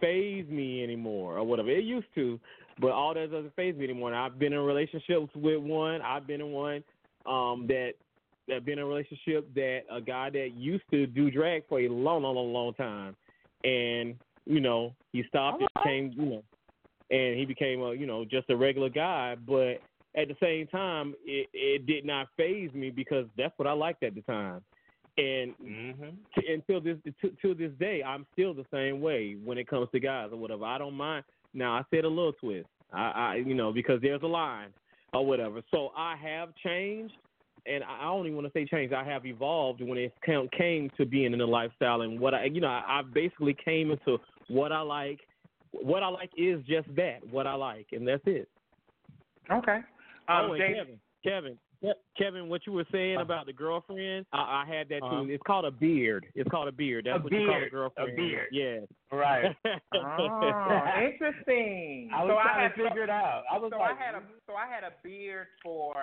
faze me anymore or whatever. It used to, but all that doesn't faze me anymore. And I've been in relationships with one. I've been in one um, that that been in a relationship that a guy that used to do drag for a long, long, long, long time, and you know he stopped and right. came, you know. And he became, a, you know, just a regular guy. But at the same time, it, it did not faze me because that's what I liked at the time. And mm-hmm. t- until this t- till this day, I'm still the same way when it comes to guys or whatever. I don't mind. Now, I said a little twist, I, I you know, because there's a line or whatever. So I have changed, and I don't even want to say changed. I have evolved when it came to being in the lifestyle and what I, you know, I, I basically came into what I like. What I like is just that, what I like, and that's it. Okay. Um, oh, Kevin, Kevin, Kevin, what you were saying uh, about the girlfriend, I, I had that uh, too. It's called a beard. It's called a beard. That's a what beard, you call a girlfriend. A beard. Yeah. Right. Oh, interesting. I was so trying I had to figure it out. I was so, like, I had a, so I had a beard for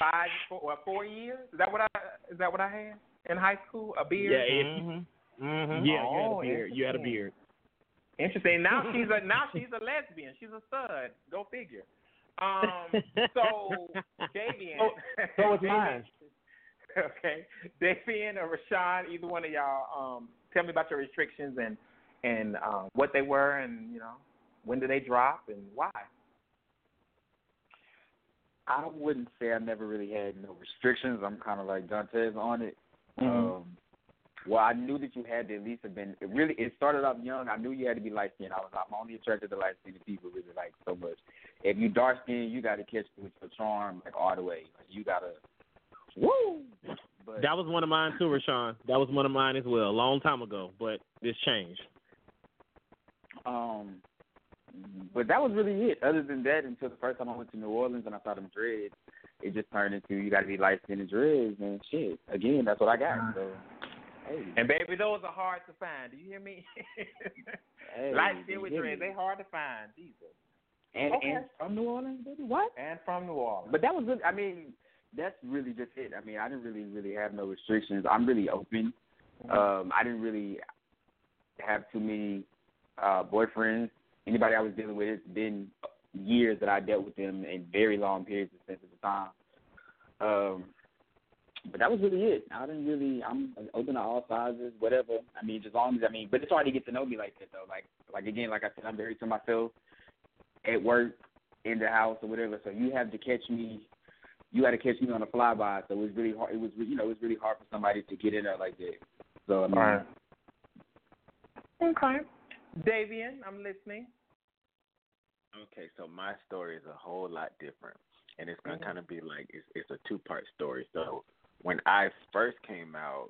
five four, or four years. Is that what I? Is that what I had in high school? A beard. Yeah. It, mm-hmm. Mm-hmm. Yeah. Oh, you had a beard. You had a beard. Interesting. Now she's a now she's a lesbian. She's a stud. Go figure. Um, so Davian. Oh, so it's mine. Okay, Davian or Rashawn, either one of y'all. Um, tell me about your restrictions and and um, what they were, and you know when did they drop and why. I wouldn't say I never really had no restrictions. I'm kind of like Dante's on it. Mm-hmm. Um, Well, I knew that you had to at least have been, it really, it started off young. I knew you had to be light-skinned. I was, I'm only attracted to light-skinned people really like so much. If you dark-skinned, you got to catch me with your charm like all the way. Like, you got to, woo! But But that was one of mine too, Rashawn. That was one of mine as well, a long time ago. But this changed. Um, but that was really it. Other than that, until the first time I went to New Orleans and I saw them dreads, it just turned into you got to be licensed in the dreads and shit. Again, that's what I got. So. Hey. And baby, those are hard to find. Do you hear me? Hey, light-skinned with dreads, they hard to find. Jesus. And, okay. and from New Orleans, baby? What? And from New Orleans. But that was good. I mean, that's really just it. I mean, I didn't really, really have no restrictions. I'm really open. Um, I didn't really have too many uh, boyfriends. Anybody I was dealing with, it's been years that I dealt with them in very long periods of sensitive time. Um, but that was really it. I didn't really, I'm open to all sizes, whatever. I mean, just long as, I mean, but it's hard to get to know me like that, though. Like, like again, like I said, I'm very to myself at work, in the house, or whatever. So you have to catch me. You had to catch me on a flyby, so it was really hard. It was, you know, it was really hard for somebody to get in there like that. So, I mean, right. Okay, Davian, I'm listening. Okay, so my story is a whole lot different, and it's gonna mm-hmm. kind of be like it's, it's a two part story. So, when I first came out,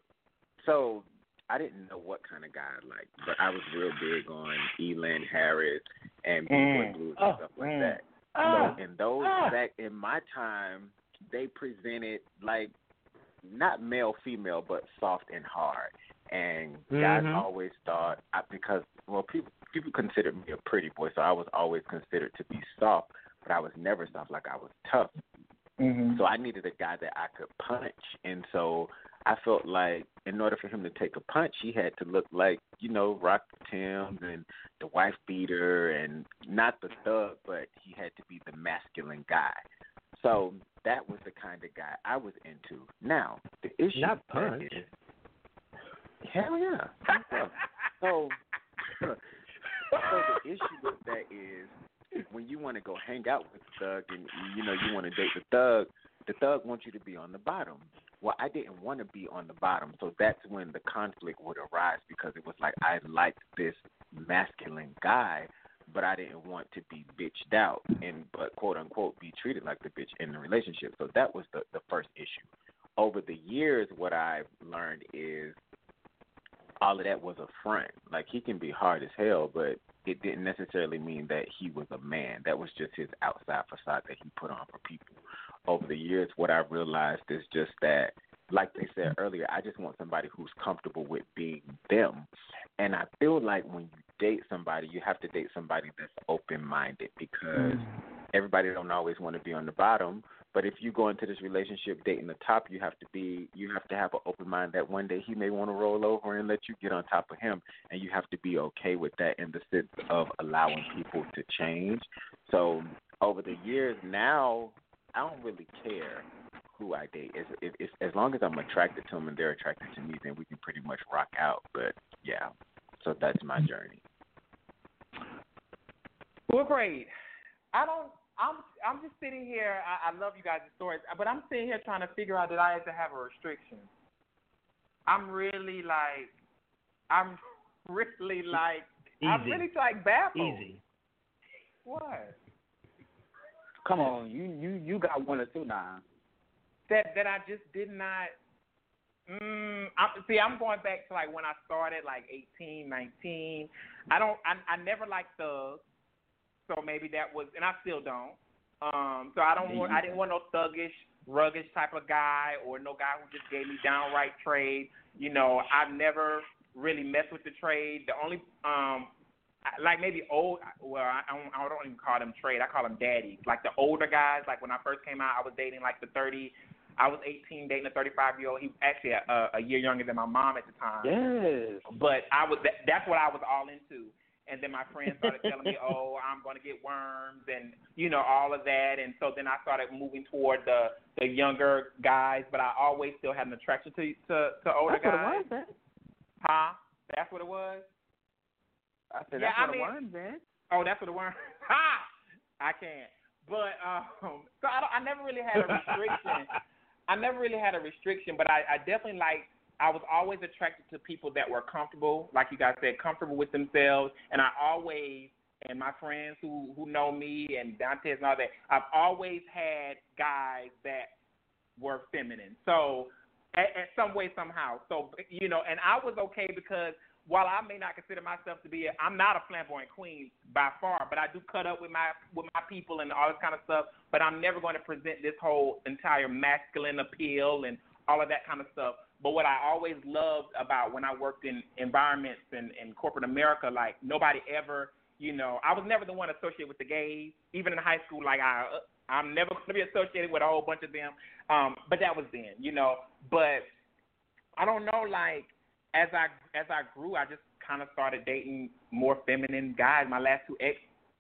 so I didn't know what kind of guy I liked, but I was real big on Elan Harris and mm. Boy Blue and oh, stuff like mm. that. Oh, so, and those oh. back in my time. They presented, like, not male-female, but soft and hard. And mm-hmm. guys always thought, I, because, well, people people considered me a pretty boy, so I was always considered to be soft, but I was never soft, like I was tough. Mm-hmm. So I needed a guy that I could punch. And so I felt like in order for him to take a punch, he had to look like, you know, Rock Tim and the wife beater and not the thug, but he had to be the masculine guy. So that was the kind of guy I was into. Now, the issue Not punch. Is... Hell yeah. so, so the issue with that is when you want to go hang out with the thug and, you know, you want to date the thug, the thug wants you to be on the bottom. Well, I didn't want to be on the bottom, so that's when the conflict would arise because it was like I liked this masculine guy, but I didn't want to be bitched out and, but quote unquote, be treated like the bitch in the relationship. So that was the, the first issue. Over the years, what I've learned is all of that was a front. Like, he can be hard as hell, but it didn't necessarily mean that he was a man. That was just his outside facade that he put on for people. Over the years, what I realized is just that, like they said earlier, I just want somebody who's comfortable with being them. And I feel like when you date somebody, you have to date somebody that's open-minded because everybody don't always want to be on the bottom. But if you go into this relationship dating the top, you have to be, you have to have an open mind that one day he may want to roll over and let you get on top of him, and you have to be okay with that in the sense of allowing people to change. So over the years now, I don't really care who I date. As, if, if, as long as I'm attracted to them and they're attracted to me, then we can pretty much rock out. But, yeah, so that's my journey. Well, great. I don't – I'm I'm just sitting here I, – I love you guys' stories, but I'm sitting here trying to figure out that I have to have a restriction. I'm really like – I'm really like – I'm really like baffled. Easy. What? Come on. You, you, you got one or two now. That that I just did not mm, – I, see, I'm going back to, like, when I started, like, eighteen, nineteen. I don't I, – I never liked thugs, so maybe that was – and I still don't. Um, so I don't want – I didn't want no thuggish, ruggish type of guy or no guy who just gave me downright trade. You know, I've never really messed with the trade. The only um, – like maybe old, well, I don't, I don't even call them trade. I call them daddies. Like the older guys, like when I first came out, I was dating like the thirty. I was eighteen, dating a thirty-five-year-old. He was actually a, a year younger than my mom at the time. Yes. But I was, that, that's what I was all into. And then my friends started telling me, oh, I'm going to get worms and, you know, all of that. And so then I started moving toward the, the younger guys, but I always still had an attraction to to, to older that's guys. That's what it was, huh? Huh? That's what it was? I said, yeah, that's I what mean, the worms is. Oh, that's what the worms is. Ha! I can't. But, um, so I, don't, I never really had a restriction. I never really had a restriction, but I, I definitely, like, I was always attracted to people that were comfortable, like you guys said, comfortable with themselves. And I always, and my friends who, who know me and Dantes and all that, I've always had guys that were feminine. So at some way, somehow. So, you know, and I was okay because while I may not consider myself to be, a, I'm not a flamboyant queen by far, but I do cut up with my with my people and all this kind of stuff. But I'm never going to present this whole entire masculine appeal and all of that kind of stuff. But what I always loved about when I worked in environments and in corporate America, like nobody ever, you know, I was never the one associated with the gays, even in high school. Like I, I'm never going to be associated with a whole bunch of them. Um, but that was then, you know. But I don't know, like. As I as I grew, I just kind of started dating more feminine guys. My last two ex,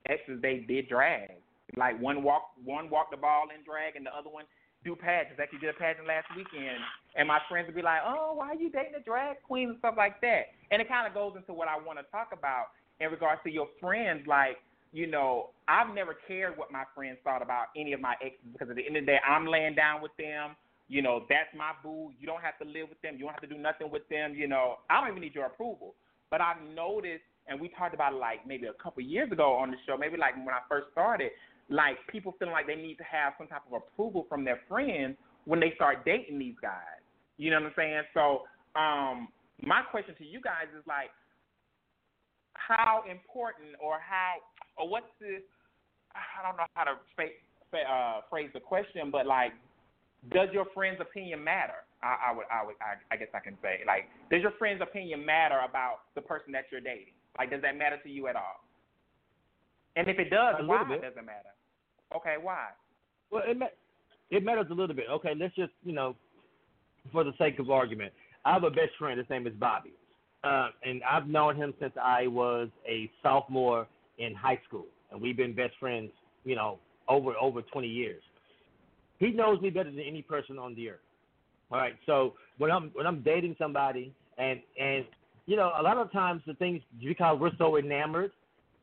exes, they did drag. Like one walked one walked the ball in drag, and the other one do pageants. Actually did a pageant last weekend, and my friends would be like, "Oh, why are you dating a drag queen and stuff like that?" And it kind of goes into what I want to talk about in regards to your friends. Like, you know, I've never cared what my friends thought about any of my exes because at the end of the day, I'm laying down with them. You know, that's my boo. You don't have to live with them. You don't have to do nothing with them. You know, I don't even need your approval. But I've noticed, and we talked about it like maybe a couple of years ago on the show, maybe like when I first started, like people feeling like they need to have some type of approval from their friends when they start dating these guys. You know what I'm saying? So um, my question to you guys is like, how important or how or what's the I don't know how to uh, phrase the question, but like. Does your friend's opinion matter? I, I would, I would, I, I guess I can say, like, does your friend's opinion matter about the person that you're dating? Like, does that matter to you at all? And if it does, why does it matter? Okay, why? Well, it ma- it matters a little bit. Okay, let's just, you know, for the sake of argument, I have a best friend. His name is Bobby, uh, and I've known him since I was a sophomore in high school, and we've been best friends, you know, over over twenty years. He knows me better than any person on the earth. All right, so when I'm when I'm dating somebody, and and you know, a lot of times the things, because we're so enamored,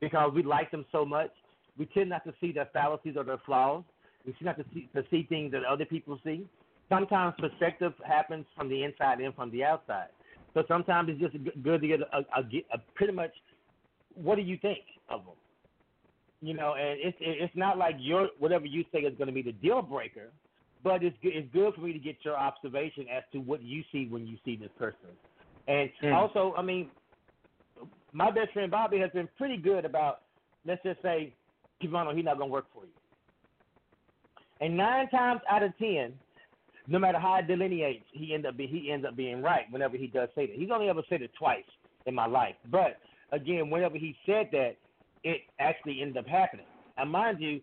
because we like them so much, we tend not to see their fallacies or their flaws. We tend not to see to see things that other people see. Sometimes perspective happens from the inside and from the outside. So sometimes it's just good to get a, a, a pretty much, what do you think of them? You know, and it's it's not like your whatever you say is going to be the deal breaker, but it's it's good for me to get your observation as to what you see when you see this person. And mm. also, I mean, my best friend Bobby has been pretty good about, let's just say, Kevano, he's not going to work for you. And nine times out of ten, no matter how it delineates, he end up be, he ends up being right whenever he does say that. He's only ever said it twice in my life, but again, whenever he said that, it actually ended up happening. And mind you,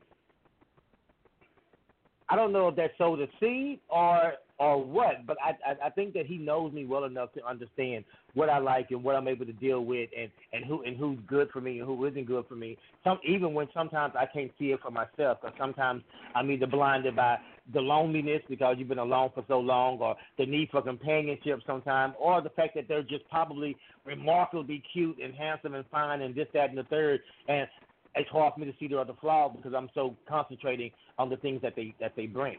I don't know if that sowed a seed or or what, but I, I I think that he knows me well enough to understand what I like and what I'm able to deal with, and, and who and who's good for me and who isn't good for me. Some even when sometimes I can't see it for myself, because sometimes I'm either blinded by the loneliness because you've been alone for so long, or the need for companionship sometimes, or the fact that they're just probably remarkably cute and handsome and fine and this, that, and the third, and it's hard for me to see their other flaws because I'm so concentrating on the things that they that they bring.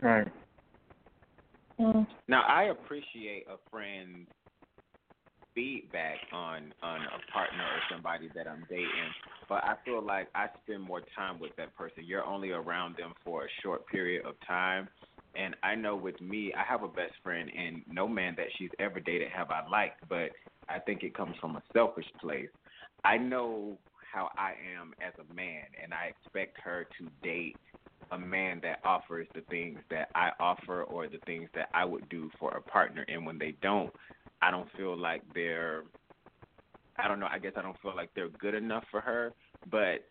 Right. Mm. Now, I appreciate a friend's feedback on, on a partner or somebody that I'm dating, but I feel like I spend more time with that person. You're only around them for a short period of time, and I know with me, I have a best friend, and no man that she's ever dated have I liked, but I think it comes from a selfish place. I know how I am as a man, and I expect her to date a man that offers the things that I offer or the things that I would do for a partner. And when they don't, I don't feel like they're, I don't know, I guess I don't feel like they're good enough for her. But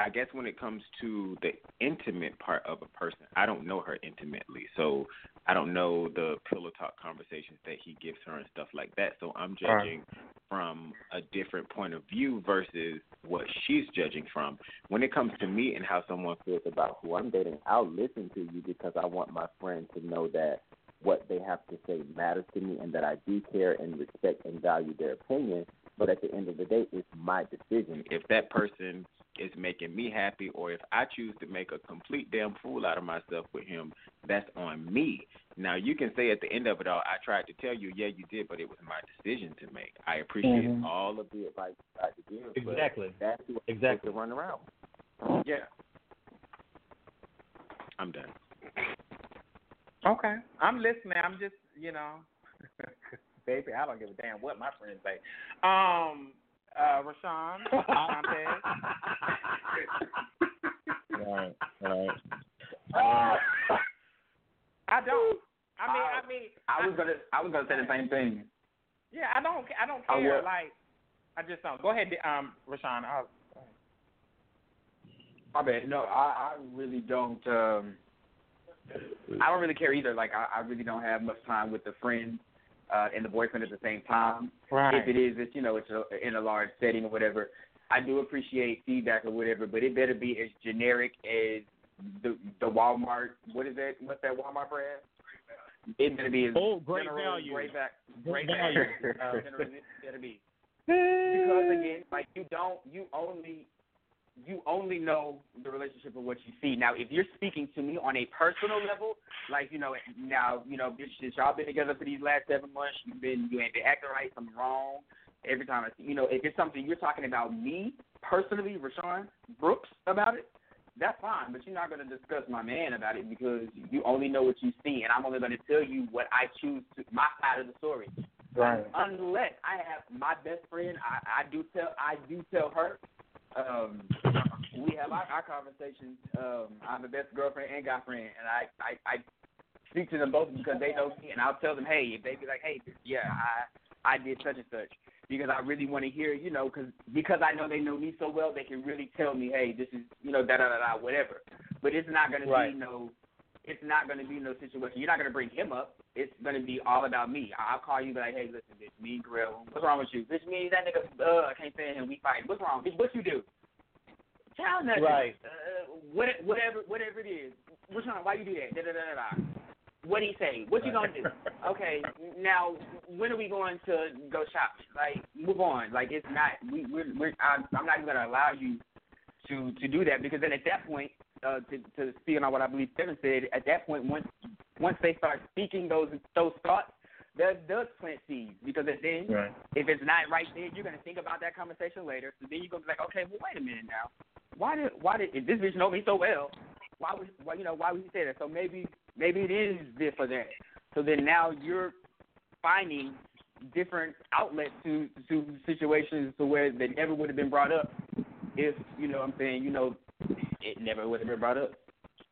I guess when it comes to the intimate part of a person, I don't know her intimately. So I don't know the pillow talk conversations that he gives her and stuff like that. So I'm judging All right. from a different point of view versus what she's judging from. When it comes to me and how someone feels about who I'm dating, I'll listen to you because I want my friend to know that what they have to say matters to me and that I do care and respect and value their opinion. But at the end of the day, it's my decision. If that person is making me happy or if I choose to make a complete damn fool out of myself with him, that's on me. Now, you can say at the end of it all, I tried to tell you, yeah, you did, but it was my decision to make. I appreciate mm-hmm. all of the advice you tried to give. Exactly. But that's what exactly. To run around. Yeah. I'm done. Okay. I'm listening. I'm just, you know. Baby, I don't give a damn what my friends say. Um, uh, Rashawn, All right, all right. Uh, I don't. I mean, I, I mean. I was I, gonna, I was gonna say the same thing. Yeah, I don't, I don't care. I like, I just don't. Go ahead, um, Rashawn. I'll, I bet. No, I, I really don't. Um, I don't really care either. Like, I, I really don't have much time with the friend uh, and the boyfriend at the same time. Right. If it is, it's, you know, it's a, in a large setting or whatever. I do appreciate feedback or whatever, but it better be as generic as the the Walmart. What is that? What's that Walmart brand? It better be as oh, great general, value. Great, back, great value. uh, general, it better be. Because again, like you don't, you only. You only know the relationship of what you see. Now, if you're speaking to me on a personal level, like, you know, now, you know, bitch, y'all been together for these last seven months. You've been, you ain't been acting right, something wrong. Every time I see, you know, if it's something you're talking about me personally, Rashawn Brooks, about it, that's fine. But you're not going to discuss my man about it because you only know what you see. And I'm only going to tell you what I choose to, my side of the story. Right. Unless I have my best friend, I, I do tell, I do tell her. Um, we have our, our conversations. Um, I'm the best girlfriend and guy friend, and I, I, I speak to them both because they know me, and I'll tell them, hey, if they be like, hey, yeah, I, I did such and such, because I really want to hear, you know, cause, because I know they know me so well, they can really tell me, hey, this is, you know, da da da da, whatever. But it's not gonna right. be no, it's not gonna be no situation. You're not gonna bring him up. It's gonna be all about me. I'll call you, be like, hey, listen, bitch, me and Grill, what's wrong with you? Bitch, me and that nigga, uh, I can't stand him. We fighting. What's wrong? Bitch, what you do? Tell nothing. Right. Uh, what, whatever, whatever it is. What's wrong? Why you do that? Da da da da. What do you say? What you gonna do? Okay. Now, when are we going to go shopping? Like, move on. Like, it's not. We, we're. we're I'm, I'm not even gonna allow you to to do that because then at that point, uh, to to speak on what I believe Kevin said, at that point, once once they start speaking those those thoughts. That does plant seeds because then, right. if it's not right then, you're gonna think about that conversation later. So then you're gonna be like, okay, well, wait a minute now. Why did why did if this bitch know me so well? Why would why, you know why would he say that? So maybe maybe it is this or that. So then now you're finding different outlets to to situations to where they never would have been brought up if you know what I'm saying you know it never would have been brought up.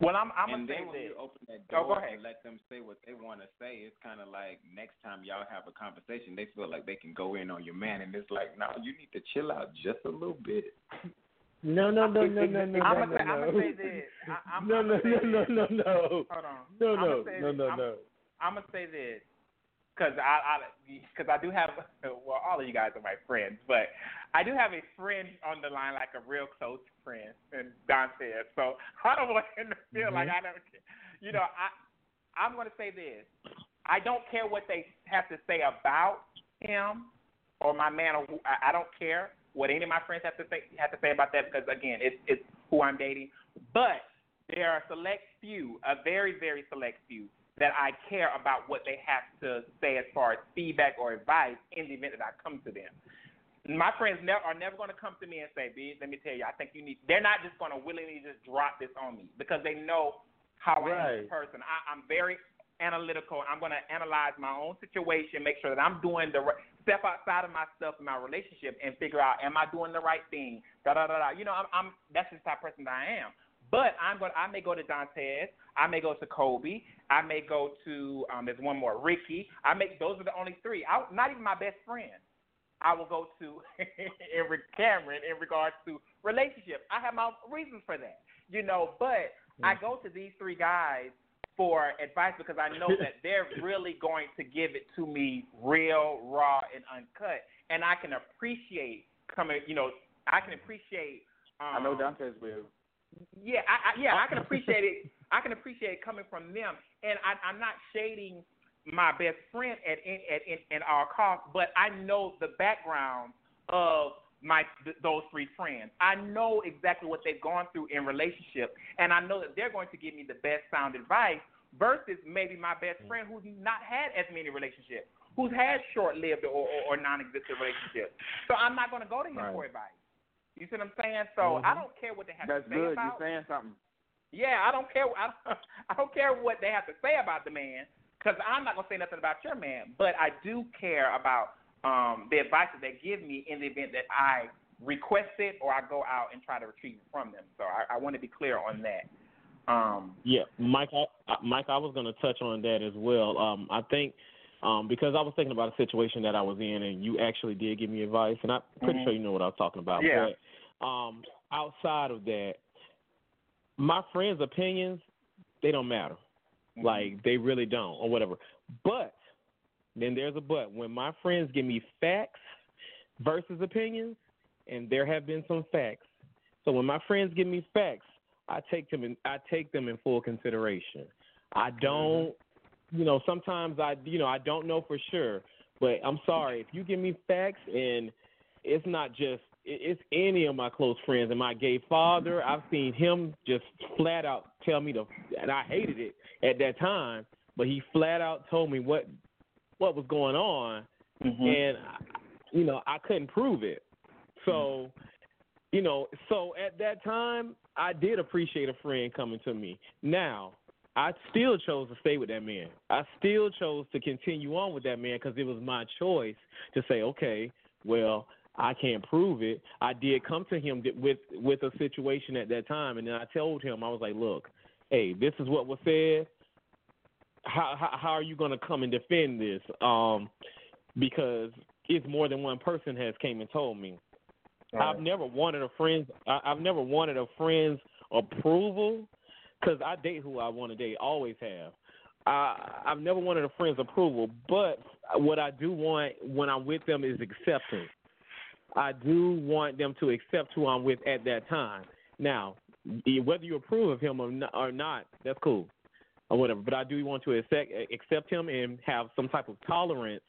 Well, I'm, I'm and then when you open that door oh, and let them say what they want to say, it's kind of like next time y'all have a conversation, they feel like they can go in on your man, and it's like, no, you need to chill out just a little bit. No, no, no, no, no, no, I'm no, gonna no, say this. I'm no, no, no, no, no, no. Hold on. No, no, no, no, no. I'm gonna say this because I, because I, I do have, well, all of you guys are my friends, but I do have a friend on the line, like a real close friend, and Don says, so I don't want him to feel mm-hmm. like I don't, you know, I, I'm going to say this. I don't care what they have to say about him or my man. Or who, I, I don't care what any of my friends have to say, have to say about that because, again, it's, it's who I'm dating. But there are a select few, a very, very select few, that I care about what they have to say as far as feedback or advice in the event that I come to them. My friends never, are never going to come to me and say, bitch, let me tell you, I think you need – they're not just going to willingly just drop this on me because they know how right. I am as a person. I, I'm very analytical. I'm going to analyze my own situation, make sure that I'm doing the right – step outside of myself in my relationship and figure out, am I doing the right thing, da-da-da-da. You know, I'm, I'm that's just the type of person that I am. But I'm going. I may go to Dantes. I may go to Kobe. I may go to um, there's one more, Ricky. I make those are the only three. I, not even my best friend. I will go to Eric Cameron in regards to relationships. I have my own reasons for that, you know. But yeah. I go to these three guys for advice because I know that they're really going to give it to me real, raw, and uncut, and I can appreciate coming. You know, I can appreciate. Um, I know Dantes will. Yeah, I, I, yeah, I can appreciate it. I can appreciate it coming from them, and I, I'm not shading my best friend at at at, at all costs. But I know the background of my th- those three friends. I know exactly what they've gone through in relationship, and I know that they're going to give me the best sound advice versus maybe my best friend who's not had as many relationships, who's had short-lived or, or, or non-existent relationships. So I'm not going to go to him right. for advice. You see what I'm saying? So mm-hmm. I don't care what they have That's to say good. about. That's good. You're saying something. Yeah, I don't care. I don't, I don't care what they have to say about the man because I'm not going to say nothing about your man, but I do care about um, the advice that they give me in the event that I request it or I go out and try to retrieve it from them. So I, I want to be clear on that. Um, yeah, Mike, I, Mike, I was going to touch on that as well. Um, I think um, because I was thinking about a situation that I was in, and you actually did give me advice, and I'm pretty mm-hmm. sure you know what I was talking about. Yeah. But um, outside of that, my friends' opinions, they don't matter. Mm-hmm. Like, they really don't or whatever. But then there's a but. When my friends give me facts versus opinions, and there have been some facts. So when my friends give me facts, I take them in, I take them in full consideration. I don't, you know, sometimes I, you know, I don't know for sure, but I'm sorry. If you give me facts and it's not just, it's any of my close friends and my gay father, I've seen him just flat out tell me to, and I hated it at that time, but he flat out told me what, what was going on. Mm-hmm. And, you know, I couldn't prove it. So, you know, so at that time, I did appreciate a friend coming to me. Now, I still chose to stay with that man. I still chose to continue on with that man because it was my choice to say, okay, well, I can't prove it. I did come to him with, with a situation at that time, and then I told him, I was like, look, hey, this is what was said. How, how, how are you going to come and defend this? Um, because it's more than one person has came and told me. I've never wanted a friend's. I've never wanted a friend's approval, because I date who I want to date. Always have. I, I've never wanted a friend's approval, but what I do want when I'm with them is acceptance. I do want them to accept who I'm with at that time. Now, whether you approve of him or not, or not that's cool, or whatever. But I do want to accept accept him and have some type of tolerance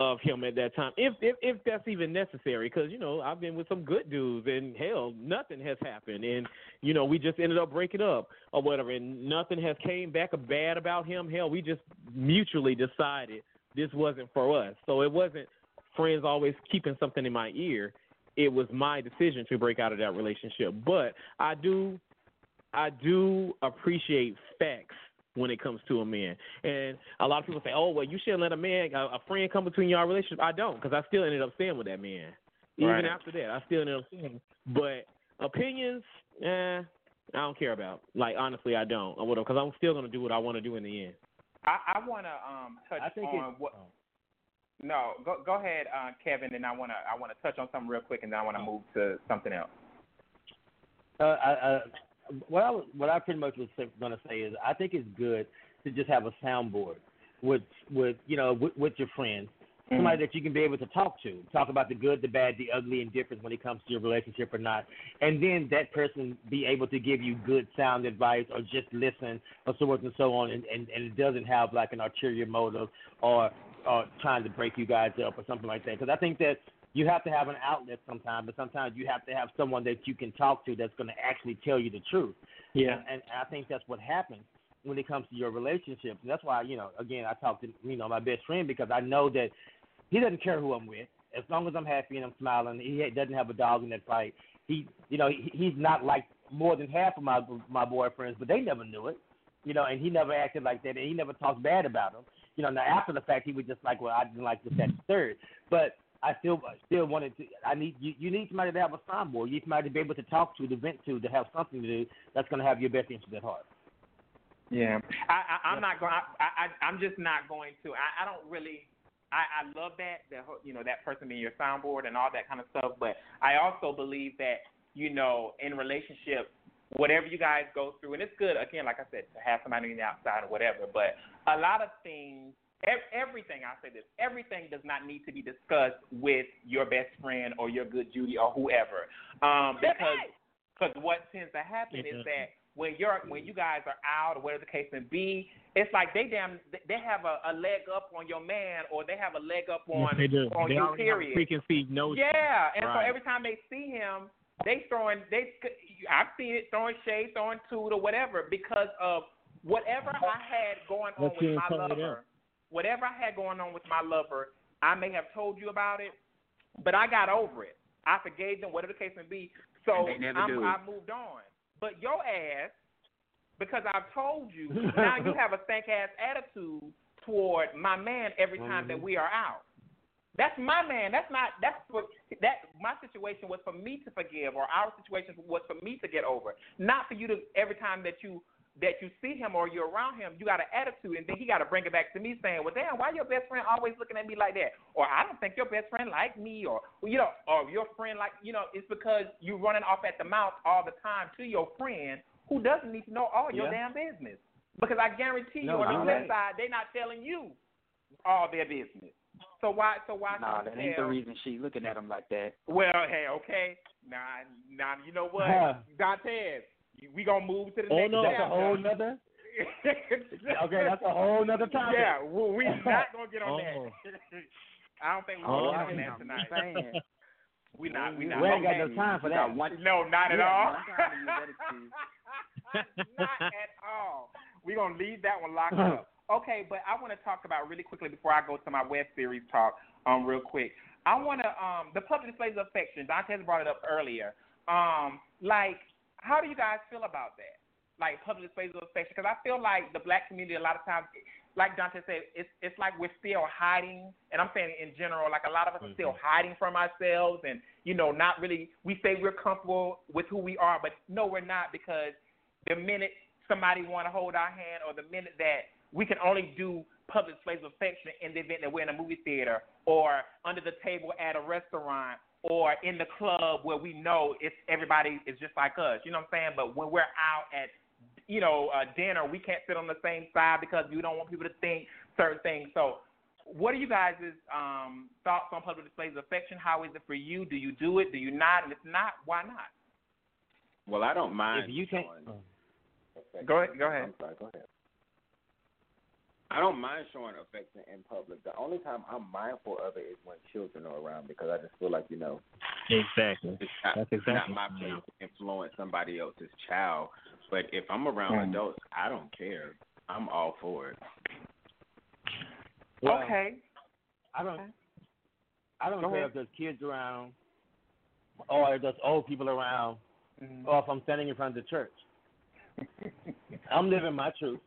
of him at that time, if if, if that's even necessary, because, you know, I've been with some good dudes, and, hell, nothing has happened, and, you know, we just ended up breaking up or whatever, and nothing has came back bad about him. Hell, we just mutually decided this wasn't for us. So it wasn't friends always keeping something in my ear. It was my decision to break out of that relationship. But I do, I do appreciate facts when it comes to a man. And a lot of people say, oh, well, you shouldn't let a man, a, a friend come between your relationship. I don't, because I still ended up staying with that man. Even right. after that, I still ended up staying. But opinions, eh, I don't care about. Like, honestly, I don't. I would've, because I'm still going to do what I want to do in the end. I, I want to um, touch I think on it, what... Oh. No, go go ahead, uh, Kevin, and I want to I want to touch on something real quick, and then I want to move to something else. Uh, I... I What I, what I pretty much was going to say is I think it's good to just have a soundboard with, with you know, with, with your friends, somebody mm-hmm. that you can be able to talk to, talk about the good, the bad, the ugly, and difference when it comes to your relationship or not, and then that person be able to give you good sound advice or just listen or so forth and so on, and, and, and it doesn't have, like, an ulterior motive or, or trying to break you guys up or something like that, because I think that you have to have an outlet sometimes, but sometimes you have to have someone that you can talk to that's going to actually tell you the truth. Yeah. And, and I think that's what happens when it comes to your relationships. And that's why, you know, again, I talk to, you know, my best friend, because I know that he doesn't care who I'm with. As long as I'm happy and I'm smiling, he doesn't have a dog in that fight. He, you know, he, he's not like more than half of my my boyfriends, but they never knew it, you know, and he never acted like that, and he never talked bad about them. You know, now after the fact, he was just like, well, I didn't like this, that, and third. But I still still wanted to – I need you, you need somebody to have a soundboard. You need somebody to be able to talk to, to vent to, to have something to do that's going to have your best interest at heart. Yeah. I, I, I'm yeah. not going – I'm just not going to – I don't really – I love that, that, you know, that person being your soundboard and all that kind of stuff, but I also believe that, you know, in relationships, whatever you guys go through – and it's good, again, like I said, to have somebody on the outside or whatever, but a lot of things – Everything, I'll say this, everything does not need to be discussed with your best friend or your good Judy or whoever. Um, because cause what tends to happen is that when you're when you guys are out or whatever the case may be, it's like they damn they have a, a leg up on your man, or they have a leg up on, yes, they on they you, period. Preconceived notion. Yeah, and right. so every time they see him, they throwing, they I've seen it, throwing shade, throwing toot or whatever, because of whatever I had going on Let's with my lover. Whatever I had going on with my lover, I may have told you about it, but I got over it. I forgave them, whatever the case may be, so I moved on. But your ass because I've told you, now you have a stank-ass attitude toward my man every time mm-hmm. that we are out. That's my man. That's not. That's for, that. My situation was for me to forgive, or our situation was for me to get over. Not for you to every time that you that you see him or you're around him, you got an attitude, and then he got to bring it back to me saying, "Well, damn, why your best friend always looking at me like that?" Or I don't think your best friend like me, or you know, or your friend like you know, it's because you're running off at the mouth all the time to your friend who doesn't need to know all your yeah. damn business. Because I guarantee you, no, on the flip right. side, they're not telling you all their business. So why? So why? Nah, that ain't tell? the reason she looking at him like that. Well, hey, okay, nah, nah. You know what, huh. Dante? We gonna move to the oh, next. Oh no, that's a whole nother. Okay, that's a whole nother topic. Yeah, we not gonna get on oh. that. I don't think we're oh, gonna get on that tonight. We not. We not. We ain't okay. got no time for that. One, no, not at yeah, all. Not at all. We are gonna leave that one locked up. Okay, but I want to talk about really quickly before I go to my web series talk um, real quick. I want to, um, the public displays of affection, Dante's brought it up earlier. Um, like, how do you guys feel about that? Like, public displays of affection? Because I feel like the black community a lot of times, like Dante said, it's it's like we're still hiding, and I'm saying in general, like a lot of us mm-hmm. are still hiding from ourselves and, you know, not really, we say we're comfortable with who we are, but no, we're not, because the minute somebody want to hold our hand or the minute that we can only do public displays of affection in the event that we're in a movie theater or under the table at a restaurant or in the club where we know it's everybody is just like us. You know what I'm saying? But when we're out at, you know, uh, dinner, we can't sit on the same side because we don't want people to think certain things. So what are you guys' um, thoughts on public displays of affection? How is it for you? Do you do it? Do you not? And if not, why not? Well, I don't mind. If you can, go ahead. Go ahead. I'm sorry, go ahead. I don't mind showing affection in public. The only time I'm mindful of it is when children are around, because I just feel like, you know, exactly. It's not, That's exactly. it's not my place to influence somebody else's child. But if I'm around mm. adults, I don't care. I'm all for it. Well, okay. I don't. Okay. I don't Go care ahead. if there's kids around, or if there's old people around, mm. or if I'm standing in front of the church. I'm living my truth.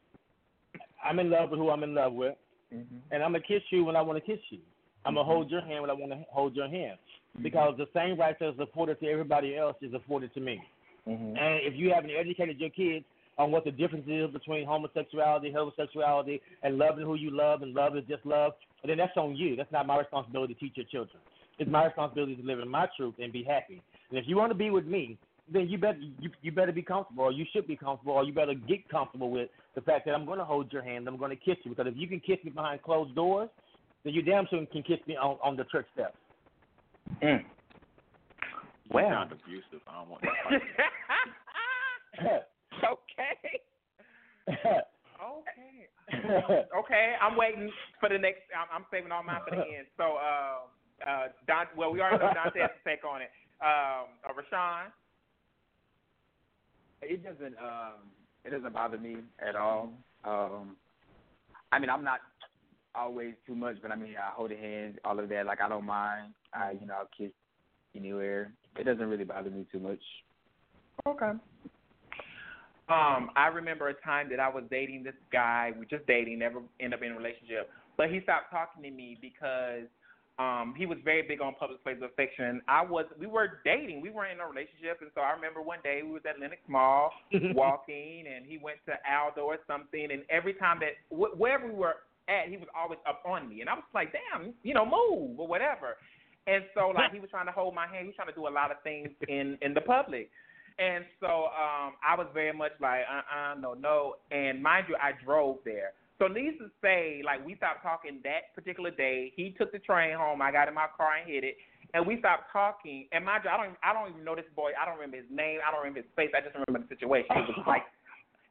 I'm in love with who I'm in love with, mm-hmm. and I'm going to kiss you when I want to kiss you. I'm going to mm-hmm. hold your hand when I want to hold your hand, mm-hmm. because the same rights that's afforded to everybody else is afforded to me. Mm-hmm. And if you haven't educated your kids on what the difference is between homosexuality, homosexuality, and loving who you love and love is just love, then that's on you. That's not my responsibility to teach your children. It's my responsibility to live in my truth and be happy. And if you want to be with me, then you better you, you better be comfortable, or you should be comfortable, or you better get comfortable with the fact that I'm going to hold your hand, I'm going to kiss you. Because if you can kiss me behind closed doors, then you damn soon can kiss me on, on the church steps. Mm. Well, wow. Sound abusive. I don't want that. Okay. Okay. Okay. I'm waiting for the next. I'm, I'm saving all mine for the end. So, uh, uh, Don. Well, we already know Dante has to take on it. Um, uh, Rashawn. It doesn't. Um, it doesn't bother me at all. Um, I mean, I'm not always too much, but I mean, I hold hands, all of that. Like, I don't mind. I, you know, I'll kiss anywhere. It doesn't really bother me too much. Okay. Um, I remember a time that I was dating this guy. We just dating, never end up in a relationship. But he stopped talking to me because um, he was very big on public places of affection. I was, we were dating, we weren't in a relationship, and so I remember one day we was at Lenox Mall walking, and he went to Aldo or something, and every time that wh- wherever we were at, he was always up on me, and I was like, damn, you know, move or whatever. And so like he was trying to hold my hand, he was trying to do a lot of things in in the public, and so um, I was very much like uh uh no no, and mind you, I drove there. So needless to say, like, we stopped talking that particular day. He took the train home. I got in my car and hit it, and we stopped talking. And mind you, I don't, I don't even know this boy. I don't remember his name. I don't remember his face. I just remember the situation. It was like,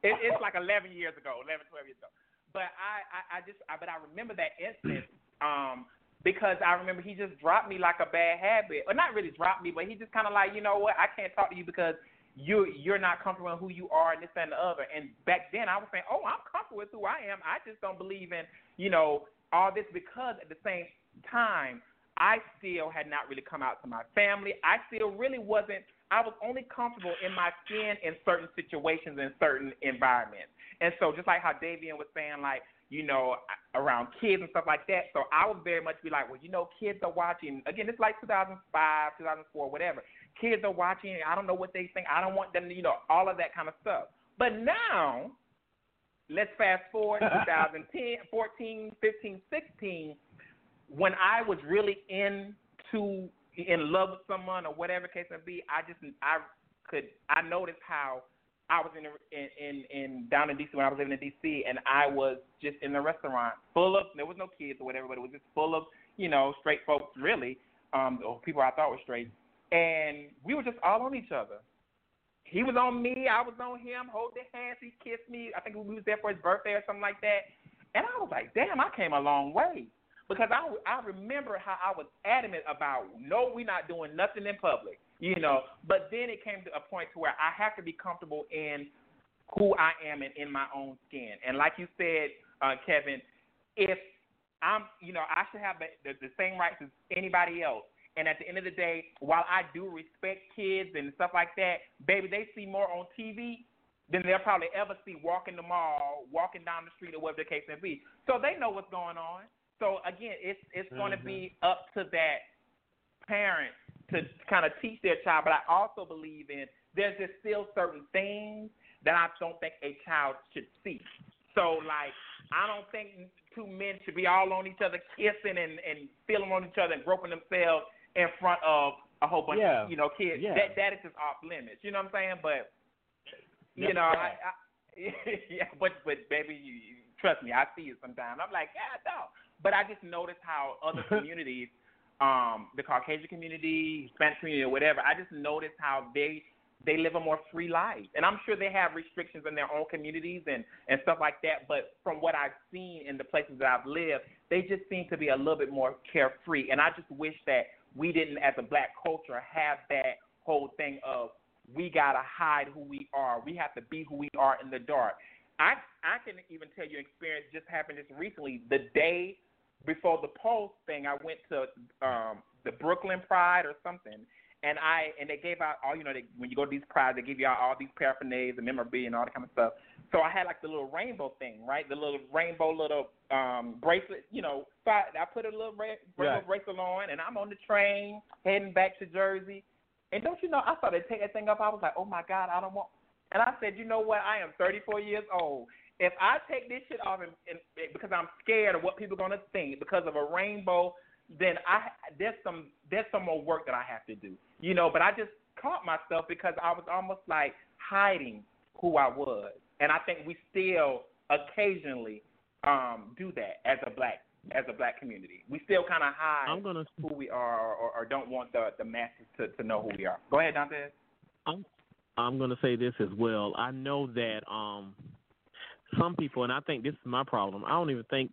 it, it's like eleven years ago, eleven, twelve years ago. But I, I, I just, I, but I remember that instance um, because I remember he just dropped me like a bad habit, or not really dropped me, but he just kind of like, you know what, I can't talk to you because you you're not comfortable in who you are and this and the other. And back then I was saying, oh, I'm comfortable with who I am. I just don't believe in, you know, all this, because at the same time I still had not really come out to my family. I still really wasn't I was only comfortable in my skin in certain situations, in certain environments. And so just like how Davian was saying, like, you know, around kids and stuff like that. So I would very much be like, well, you know, kids are watching. Again, it's like two thousand five, two thousand four, whatever. Kids are watching. I don't know what they think. I don't want them to, you know, all of that kind of stuff. But now, let's fast forward to twenty ten, fourteen, fifteen, sixteen, when I was really into, in love with someone or whatever case may be, I just, I could, I noticed how I was in, in, in down in D C when I was living in D C, and I was just in the restaurant full of, there was no kids or whatever, but it was just full of, you know, straight folks really, um, or people I thought were straight. And we were just all on each other. He was on me, I was on him, holding hands, he kissed me. I think we was there for his birthday or something like that. And I was like, damn, I came a long way. Because I, I remember how I was adamant about, no, we're not doing nothing in public, you know. But then it came to a point to where I have to be comfortable in who I am and in my own skin. And like you said, uh, Kevin, if I'm, you know, I should have the, the, the same rights as anybody else. And at the end of the day, while I do respect kids and stuff like that, baby, they see more on T V than they'll probably ever see walking the mall, walking down the street, or whatever the case may be. So they know what's going on. So, again, it's it's mm-hmm. going to be up to that parent to kind of teach their child. But I also believe in there's just still certain things that I don't think a child should see. So, like, I don't think two men should be all on each other kissing and, and feeling on each other and groping themselves in front of a whole bunch yeah. of, you know, kids. Yeah. That that is just off limits. You know what I'm saying? But you yep. know, I, I yeah, but but baby, you, you, trust me, I see it sometimes. I'm like, yeah, no. But I just noticed how other communities, um, the Caucasian community, Hispanic community, or whatever, I just noticed how they they live a more free life. And I'm sure they have restrictions in their own communities and, and stuff like that. But from what I've seen in the places that I've lived, they just seem to be a little bit more carefree. And I just wish that we didn't, as a black culture, have that whole thing of we got to hide who we are. We have to be who we are in the dark. I I can even tell you an experience just happened just recently. The day before the poll thing, I went to um, the Brooklyn Pride or something, and I and they gave out all, you know, they, when you go to these prides, they give you out all these paraphernalia, the memorabilia, and all that kind of stuff. So I had, like, the little rainbow thing, right, the little rainbow little um, bracelet, you know. So I, I put a little ra- rainbow yeah. bracelet on, and I'm on the train heading back to Jersey. And don't you know, I started to take that thing up. I was like, oh, my God, I don't want – and I said, you know what, I am thirty-four years old. If I take this shit off and, and, because I'm scared of what people are going to think because of a rainbow, then I there's some there's some more work that I have to do, you know. But I just caught myself because I was almost like hiding who I was. And I think we still occasionally um, do that as a black as a black community. We still kind of hide I'm gonna, who we are, or, or don't want the, the masses to, to know who we are. Go ahead, Dante. I'm I'm going to say this as well. I know that um, some people, and I think this is my problem, I don't even think,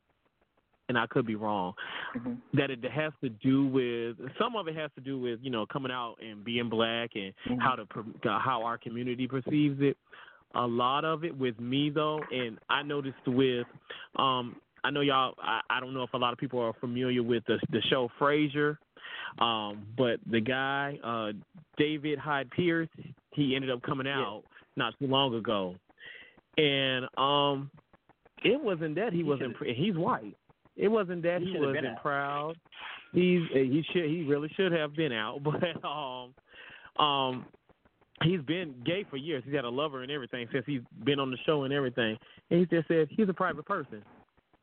and I could be wrong, mm-hmm. that it has to do with, some of it has to do with, you know, coming out and being black and mm-hmm. how to how our community perceives it. A lot of it with me, though, and I noticed with, um, I know y'all, I, I don't know if a lot of people are familiar with the, the show Frasier, um, but the guy, uh, David Hyde Pierce, he ended up coming out yeah. not too long ago. And um, it wasn't that he, he wasn't, pr- he's white. It wasn't that he, he wasn't proud. He's, he should, he really should have been out, but, um, um, he's been gay for years. He's had a lover and everything since he's been on the show and everything. And he just said he's a private person,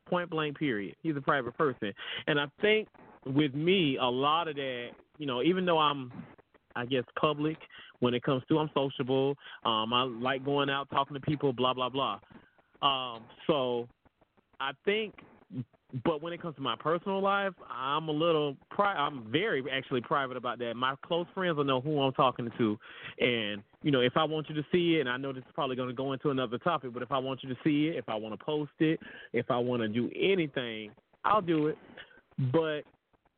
point blank, period. He's a private person. And I think with me, a lot of that, you know, even though I'm, I guess, public when it comes to I'm sociable, um, I like going out, talking to people, blah, blah, blah. Um, so I think, but when it comes to my personal life, I'm a little, pri- I'm very actually private about that. My close friends will know who I'm talking to. And, you know, if I want you to see it, and I know this is probably going to go into another topic, but if I want you to see it, if I want to post it, if I want to do anything, I'll do it. But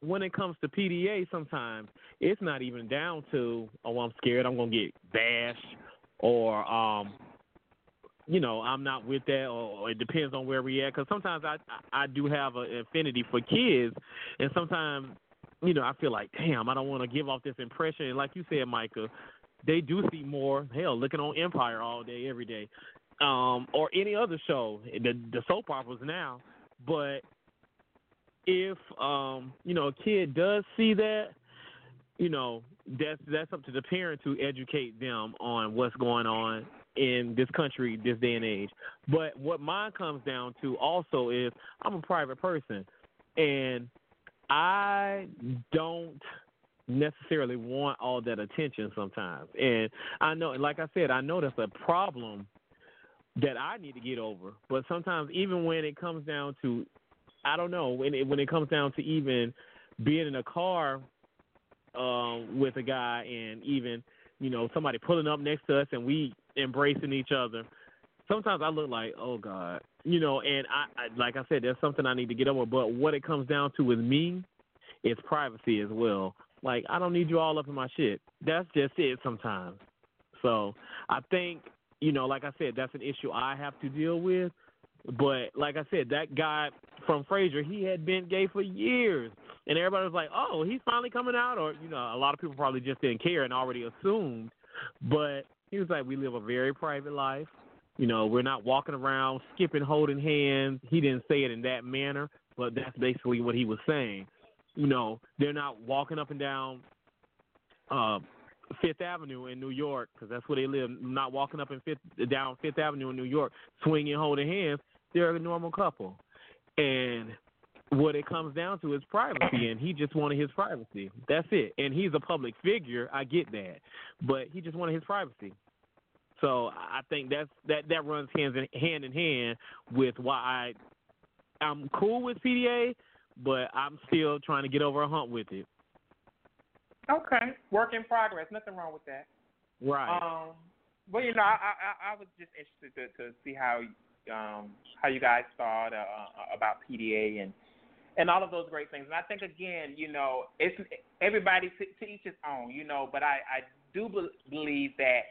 when it comes to P D A, sometimes it's not even down to, oh, I'm scared I'm going to get bashed, or, um, you know, I'm not with that, or it depends on where we at. Because sometimes I, I do have an affinity for kids, and sometimes, you know, I feel like, damn, I don't want to give off this impression. And like you said, Micah, they do see more. Hell, looking on Empire all day, every day, um, or any other show, the, the soap operas now. But if um, you know, a kid does see that, you know, that's that's up to the parent to educate them on what's going on in this country, this day and age. But what mine comes down to also is I'm a private person, and I don't necessarily want all that attention sometimes. And I know, like I said, I know that's a problem that I need to get over. But sometimes even when it comes down to, I don't know, when it, when it comes down to even being in a car um, with a guy and even, you know, somebody pulling up next to us and we embracing each other, sometimes I look like, oh, God. You know, and I, I like I said, there's something I need to get over. But what it comes down to with me is privacy as well. Like, I don't need you all up in my shit. That's just it sometimes. So I think, you know, like I said, that's an issue I have to deal with. But like I said, that guy from Frasier, he had been gay for years. And everybody was like, oh, he's finally coming out. Or, you know, a lot of people probably just didn't care and already assumed. But he was like, we live a very private life. You know, we're not walking around, skipping, holding hands. He didn't say it in that manner, but that's basically what he was saying. You know, they're not walking up and down uh, Fifth Avenue in New York, because that's where they live, not walking up and fifth, down Fifth Avenue in New York, swinging, holding hands. They're a normal couple. And what it comes down to is privacy, and he just wanted his privacy. That's it. And he's a public figure. I get that. But he just wanted his privacy. So I think that's that, that runs hands in, hand in hand with why I, I'm cool with P D A, but I'm still trying to get over a hump with it. Okay. Work in progress. Nothing wrong with that. Right. Um, but, you know, I, I, I was just interested to, to see how um, how you guys thought uh, about P D A and, and all of those great things. And I think, again, you know, it's everybody to, to each his own, you know, but I, I do believe that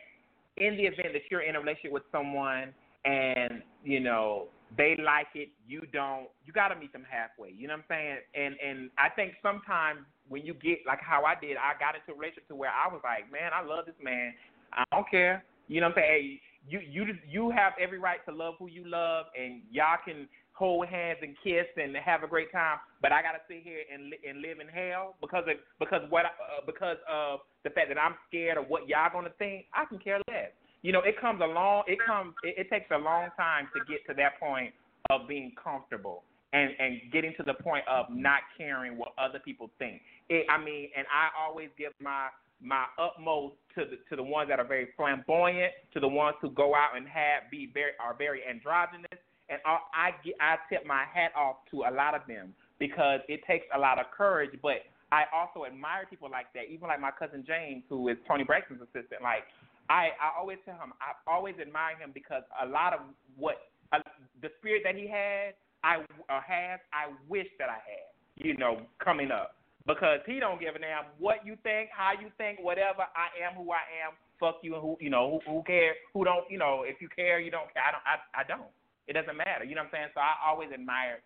in the event that you're in a relationship with someone and, you know, they like it, you don't, you got to meet them halfway, you know what I'm saying? And and I think sometimes when you get, like how I did, I got into a relationship to where I was like, man, I love this man. I don't care. You know what I'm saying? Hey, you, you, you have every right to love who you love, and y'all can hold hands and kiss and have a great time, but I got to sit here and li- and live in hell because of, because, what, uh, because of the fact that I'm scared of what y'all going to think. I can care less. You know, it comes a long, it comes, it, it takes a long time to get to that point of being comfortable and, and getting to the point of not caring what other people think. It, I mean, and I always give my my utmost to the to the ones that are very flamboyant, to the ones who go out and have be very are very androgynous, and I I, get, I tip my hat off to a lot of them because it takes a lot of courage, but I also admire people like that, even like my cousin James, who is Tony Braxton's assistant, like. I, I always tell him, I always admire him because a lot of what, uh, the spirit that he had, I uh, has, I wish that I had, you know, coming up. Because he don't give a damn what you think, how you think, whatever. I am who I am. Fuck you and who, you know, who, who cares, who don't, you know, if you care, you don't care. I don't, I, I don't. It doesn't matter. You know what I'm saying? So I always admire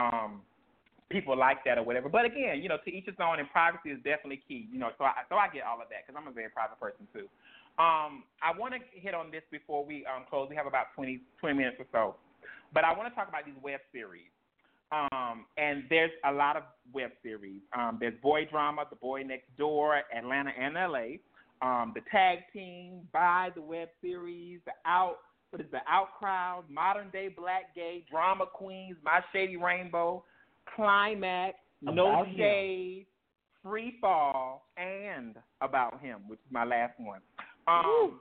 um, people like that or whatever. But again, you know, to each his own, and privacy is definitely key. You know, so I, so I get all of that because I'm a very private person too. Um, I want to hit on this before we um, close. We have about twenty, twenty minutes or so. But I want to talk about these web series. Um, and there's a lot of web series. Um, there's Boy Drama, The Boy Next Door, Atlanta and L A, um, The Tag Team, By the Web Series, The Out, what is The Out Crowd, Modern Day Black Gay, Drama Queens, My Shady Rainbow, Climax, No Shade, Free Fall, and About Him, which is my last one. Um,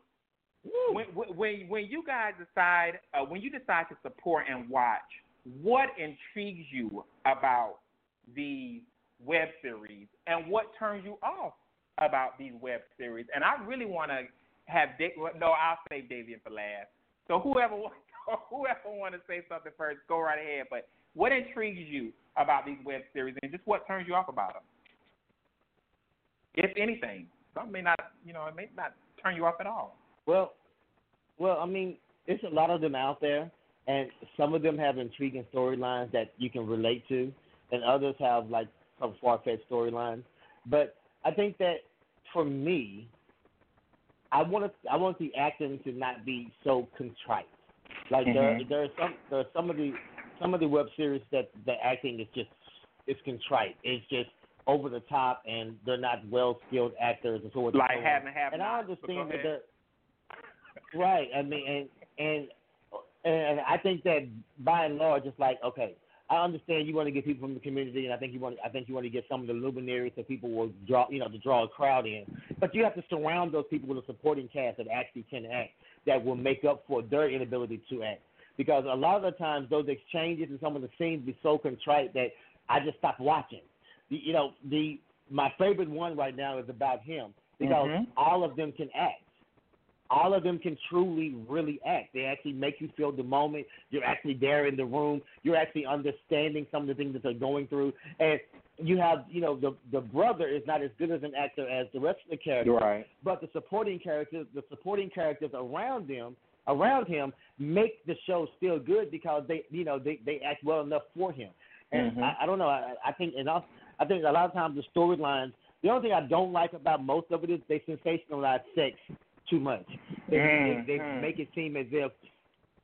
Woo. Woo. When, when when you guys decide uh, when you decide to support and watch, what intrigues you about these web series, and what turns you off about these web series? And I really want to have Dick. No, I'll save Davian for last. So whoever whoever want to say something first, go right ahead. But what intrigues you about these web series, and just what turns you off about them, if anything? Some may not, you know, it may not turn you off at all. Well, well, I mean, there's a lot of them out there, and some of them have intriguing storylines that you can relate to, and others have, like, some far-fetched storylines. But I think that, for me, I want to I want the acting to not be so contrite. Like mm-hmm. there there are some there are some of the some of the web series that the acting is just it's contrite. It's just over the top, and they're not well skilled actors and so on. Like having happened. And I understand that. Right. I mean, and and and I think that by and large, it's like okay. I understand you want to get people from the community, and I think you want. To, I think you want to get some of the luminaries that people will draw, you know, to draw a crowd in. But you have to surround those people with a supporting cast that actually can act, that will make up for their inability to act. Because a lot of the times, those exchanges and some of the scenes be so contrite that I just stop watching. The, you know, the my favorite one right now is about him because mm-hmm. all of them can act. All of them can truly, really act. They actually make you feel the moment. You're actually there in the room. You're actually understanding some of the things that they're going through. And you have, you know, the the brother is not as good as an actor as the rest of the characters. Right. But the supporting characters, the supporting characters around them, around him, make the show still good because they, you know, they, they act well enough for him. And mm-hmm. I, I don't know. I, I think, and I, I think a lot of times the storylines. The only thing I don't like about most of it is they sensationalize sex. Too much. They, mm, they, they mm. make it seem as if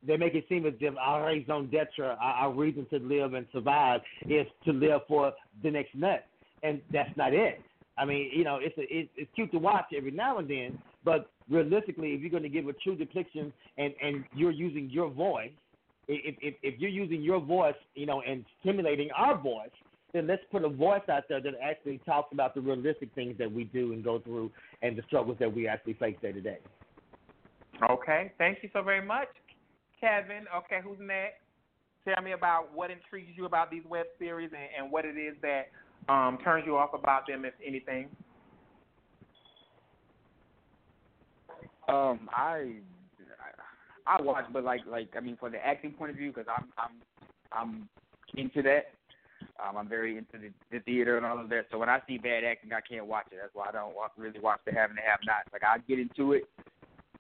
they make it seem as if our raison d'etre, our, our reason to live and survive, is to live for the next nut, and that's not it. I mean, you know, it's a, it, it's cute to watch every now and then, but realistically, if you're going to give a true depiction and, and you're using your voice, if, if if you're using your voice, you know, and stimulating our voice. Then let's put a voice out there that actually talks about the realistic things that we do and go through and the struggles that we actually face day to day. Okay. Thank you so very much, Kevin. Okay, who's next? Tell me about what intrigues you about these web series and, and what it is that um, turns you off about them, if anything. Um, I I watch, but like like I mean, for the acting point of view, because I'm I'm I'm into that. Um, I'm very into the, the theater and all of that. So when I see bad acting, I can't watch it. That's why I don't really watch the have and the have nots. Like, I get into it,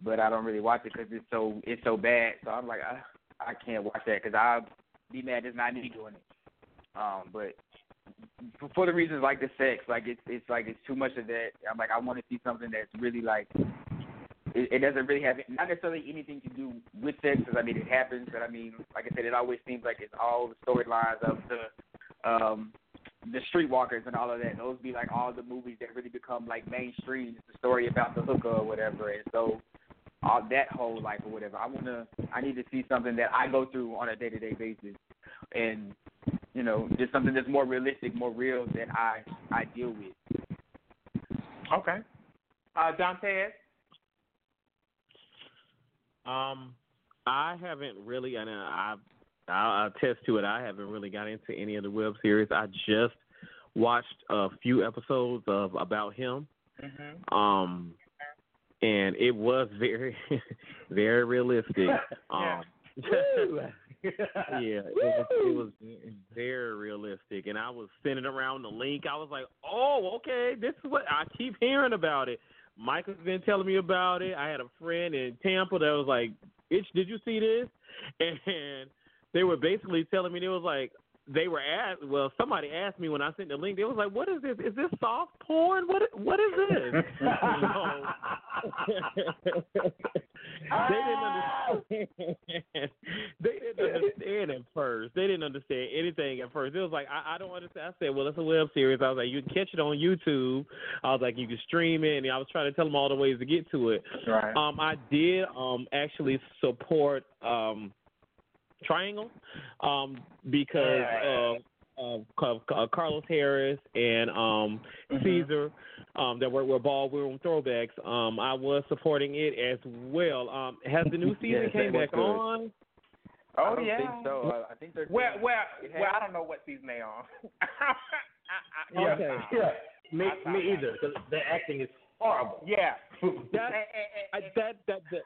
but I don't really watch it because it's so, it's so bad. So I'm like, I, I can't watch that because I'll be mad it's not me doing it. Um, but for the reasons like the sex, like it's, it's like it's too much of that. I'm like, I want to see something that's really like, it, it doesn't really have, not necessarily anything to do with sex because, I mean, it happens. But, I mean, like I said, it always seems like it's all the storylines of the, Um, the streetwalkers and all of that. Those be like all the movies that really become like mainstream. It's the story about the hooker or whatever. And so all that whole life or whatever. I wanna, I need to see something that I go through on a day to day basis, and you know, just something that's more realistic, more real that I, I deal with. Okay. Uh, Dante. Um, I haven't really. I know I've. I'll attest to it. I haven't really got into any of the web series. I just watched a few episodes of About Him, mm-hmm. um, and it was very, very realistic. um, yeah, it was, it was very realistic, and I was sending around the link. I was like, "Oh, okay, this is what I keep hearing about it." Micah's been telling me about it. I had a friend in Tampa that was like, "Itch, did you see this?" And they were basically telling me, they was like, they were asked, well, somebody asked me when I sent the link, they was like, what is this? Is this soft porn? What? What is this? They didn't understand. They didn't understand at first. They didn't understand anything at first. It was like, I, I don't understand. I said, well, it's a web series. I was like, you can catch it on YouTube. I was like, you can stream it. And I was trying to tell them all the ways to get to it. Right. Um, I did um actually support... um. Triangle, um, because of, of, of, of Carlos Harris and um, mm-hmm. Caesar um, that were, were ballroom throwbacks. Um, I was supporting it as well. Um, has the new season yes, came back on? Oh, I don't yeah. think so. I, I think they're well, well, well, I don't know what season they are. I, I, yeah. Okay. Yeah. Me, me either. The, the acting is horrible. Yeah. that, I, that, that, that.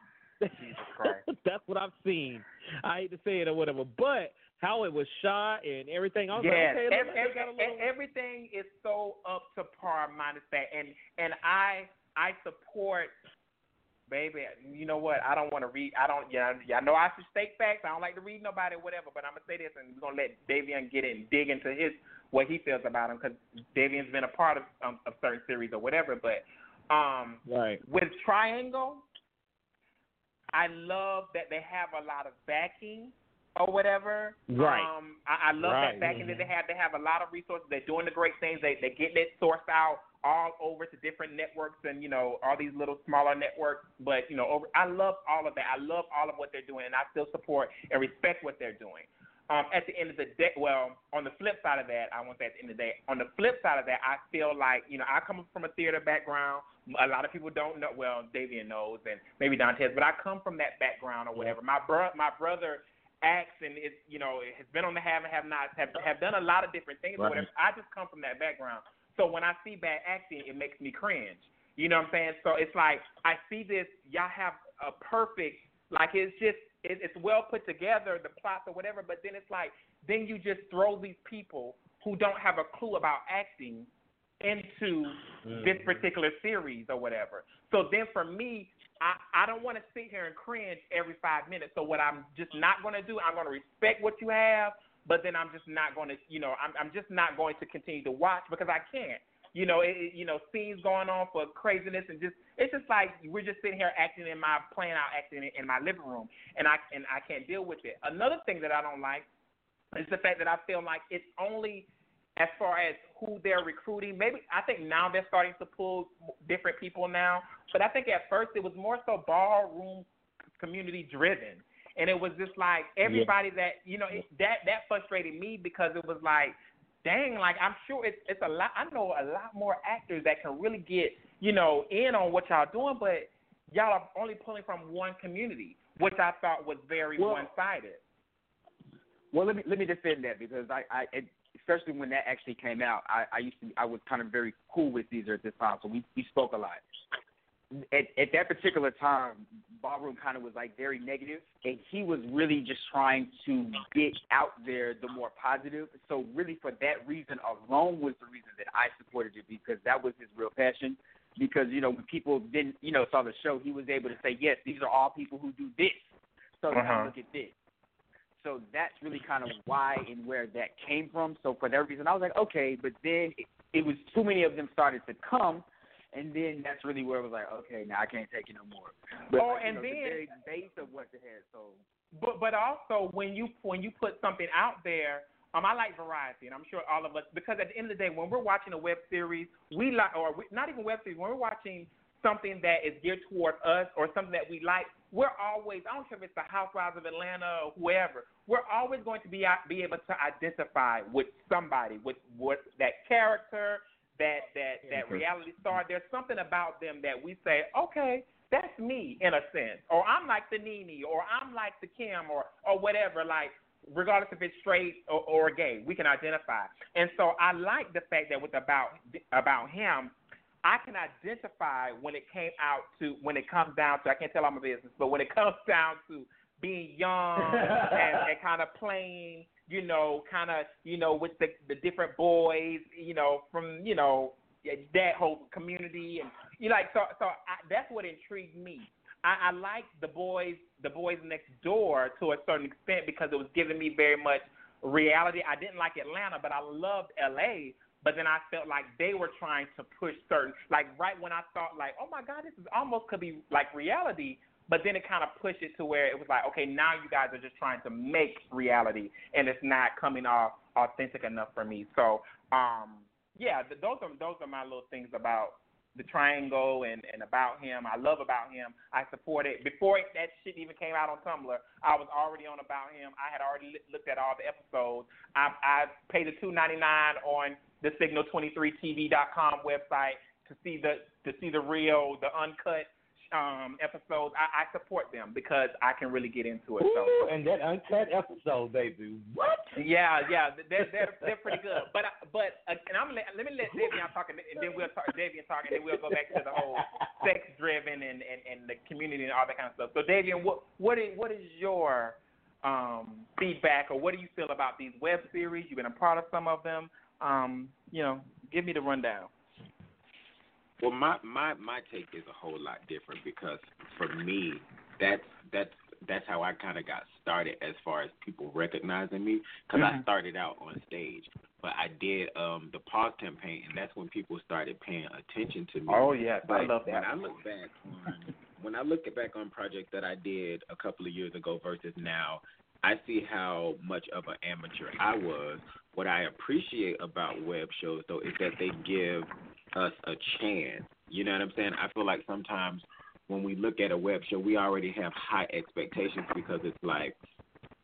That's what I've seen. I hate to say it or whatever, but how it was shot and everything. I was yes. like, okay, every, every, got a little... everything is so up to par minus that. And and I I support, baby. You know what? I don't want to read. I don't. Yeah, I know I should state facts. I don't like to read nobody, whatever. But I'm gonna say this, and we're gonna let Davian get in, dig into his what he feels about him because Davian's been a part of um, of certain series or whatever. But Um, right. With Triangle, I love that they have a lot of backing or whatever. Right. Um, I, I love right. that backing mm-hmm. that they have. They have a lot of resources. They're doing the great things. They, they're getting it sourced out all over to different networks and, you know, all these little smaller networks. But, you know, over, I love all of that. I love all of what they're doing, and I still support and respect what they're doing. Um, at the end of the day, well, on the flip side of that, I won't say at the end of the day, on the flip side of that, I feel like, you know, I come from a theater background. A lot of people don't know, well, Davian knows and maybe Dantes, but I come from that background or whatever. My, bro- my brother acts and, is, you know, has been on the have and have nots, have, have done a lot of different things right. or whatever. I just come from that background. So when I see bad acting, it makes me cringe. You know what I'm saying? So it's like I see this, y'all have a perfect, like it's just, it's well put together, the plots or whatever, but then it's like, then you just throw these people who don't have a clue about acting into mm. this particular series or whatever. So then for me, I, I don't want to sit here and cringe every five minutes. So what I'm just not going to do, I'm going to respect what you have, but then I'm just not going to, you know, I'm, I'm just not going to continue to watch because I can't. You know, it, you know, scenes going on for craziness and just it's just like we're just sitting here acting in my playing out acting in my living room, and I and I can't deal with it. Another thing that I don't like is the fact that I feel like it's only as far as who they're recruiting. Maybe I think now they're starting to pull different people now, but I think at first it was more so ballroom community driven, and it was just like everybody yeah. that you know it, that that frustrated me because it was like. Dang, like I'm sure it's it's a lot. I know a lot more actors that can really get you know in on what y'all doing, but y'all are only pulling from one community, which I thought was very well, one-sided. Well, let me let me defend that because I, I it, especially when that actually came out, I, I used to I was kind of very cool with Caesar at this time, so we, we spoke a lot. At, at that particular time, Ballroom kind of was like very negative, and he was really just trying to get out there the more positive. So really for that reason alone was the reason that I supported it because that was his real passion. Because, you know, when people didn't, you know, saw the show, he was able to say, yes, these are all people who do this. So uh-huh. now look at this. So that's really kind of why and where that came from. So for that reason, I was like, okay, but then it, it was too many of them started to come. And then that's really where it was like, okay, now I can't take it no more. But oh, like, and know, then the base of what they had. So, but but also when you when you put something out there, um, I like variety, and I'm sure all of us because at the end of the day, when we're watching a web series, we like or we, not even web series, when we're watching something that is geared toward us or something that we like, we're always I don't care if it's the Housewives of Atlanta or whoever, we're always going to be be able to identify with somebody with with that character. That that that reality star, there's something about them that we say, okay, that's me in a sense, or I'm like the Nene, or I'm like the Kim, or or whatever. Like regardless if it's straight or, or gay, we can identify. And so I like the fact that with about about him, I can identify when it came out to when it comes down to I can't tell all my business, but when it comes down to being young and, and kind of playing. You know, kind of, you know, with the, the different boys, you know, from, you know, that whole community. And you like, so so I, that's what intrigued me. I, I liked the boys, the boys next door to a certain extent because it was giving me very much reality. I didn't like Atlanta, but I loved L A, but then I felt like they were trying to push certain, like right when I thought like, oh, my God, this is almost could be like reality. But then it kind of pushed it to where it was like, okay, now you guys are just trying to make reality, and it's not coming off authentic enough for me. So, um, yeah, th- those are those are my little things about the Triangle and, and about him. I love about him. I support it. Before it, that shit even came out on Tumblr, I was already on about him. I had already li- looked at all the episodes. I, I paid the two ninety-nine on the Signal twenty-three T V dot com website to see the to see the real, the uncut. Um, episodes, I, I support them because I can really get into it. So. Ooh, and that uncut episode, baby. What? Yeah, yeah, they're they're, they're pretty good. But but uh, and I'm let, let me let Davian talk, and then we'll talk. Davian talk, and then we'll go back to the whole sex-driven and, and, and the community and all that kind of stuff. So Davian, what what is what is your um, feedback, or what do you feel about these web series? You've been a part of some of them. Um, you know, give me the rundown. Well, my, my, my take is a whole lot different because for me, that's that's that's how I kind of got started as far as people recognizing me, because mm-hmm. I started out on stage. But I did um, the pause campaign, and that's when people started paying attention to me. Oh, yeah. But I love that. When I look back on, when I look back on projects that I did a couple of years ago versus now, I see how much of an amateur I was. What I appreciate about web shows, though, is that they give us a chance. You know what I'm saying? I feel like sometimes when we look at a web show, we already have high expectations because it's like,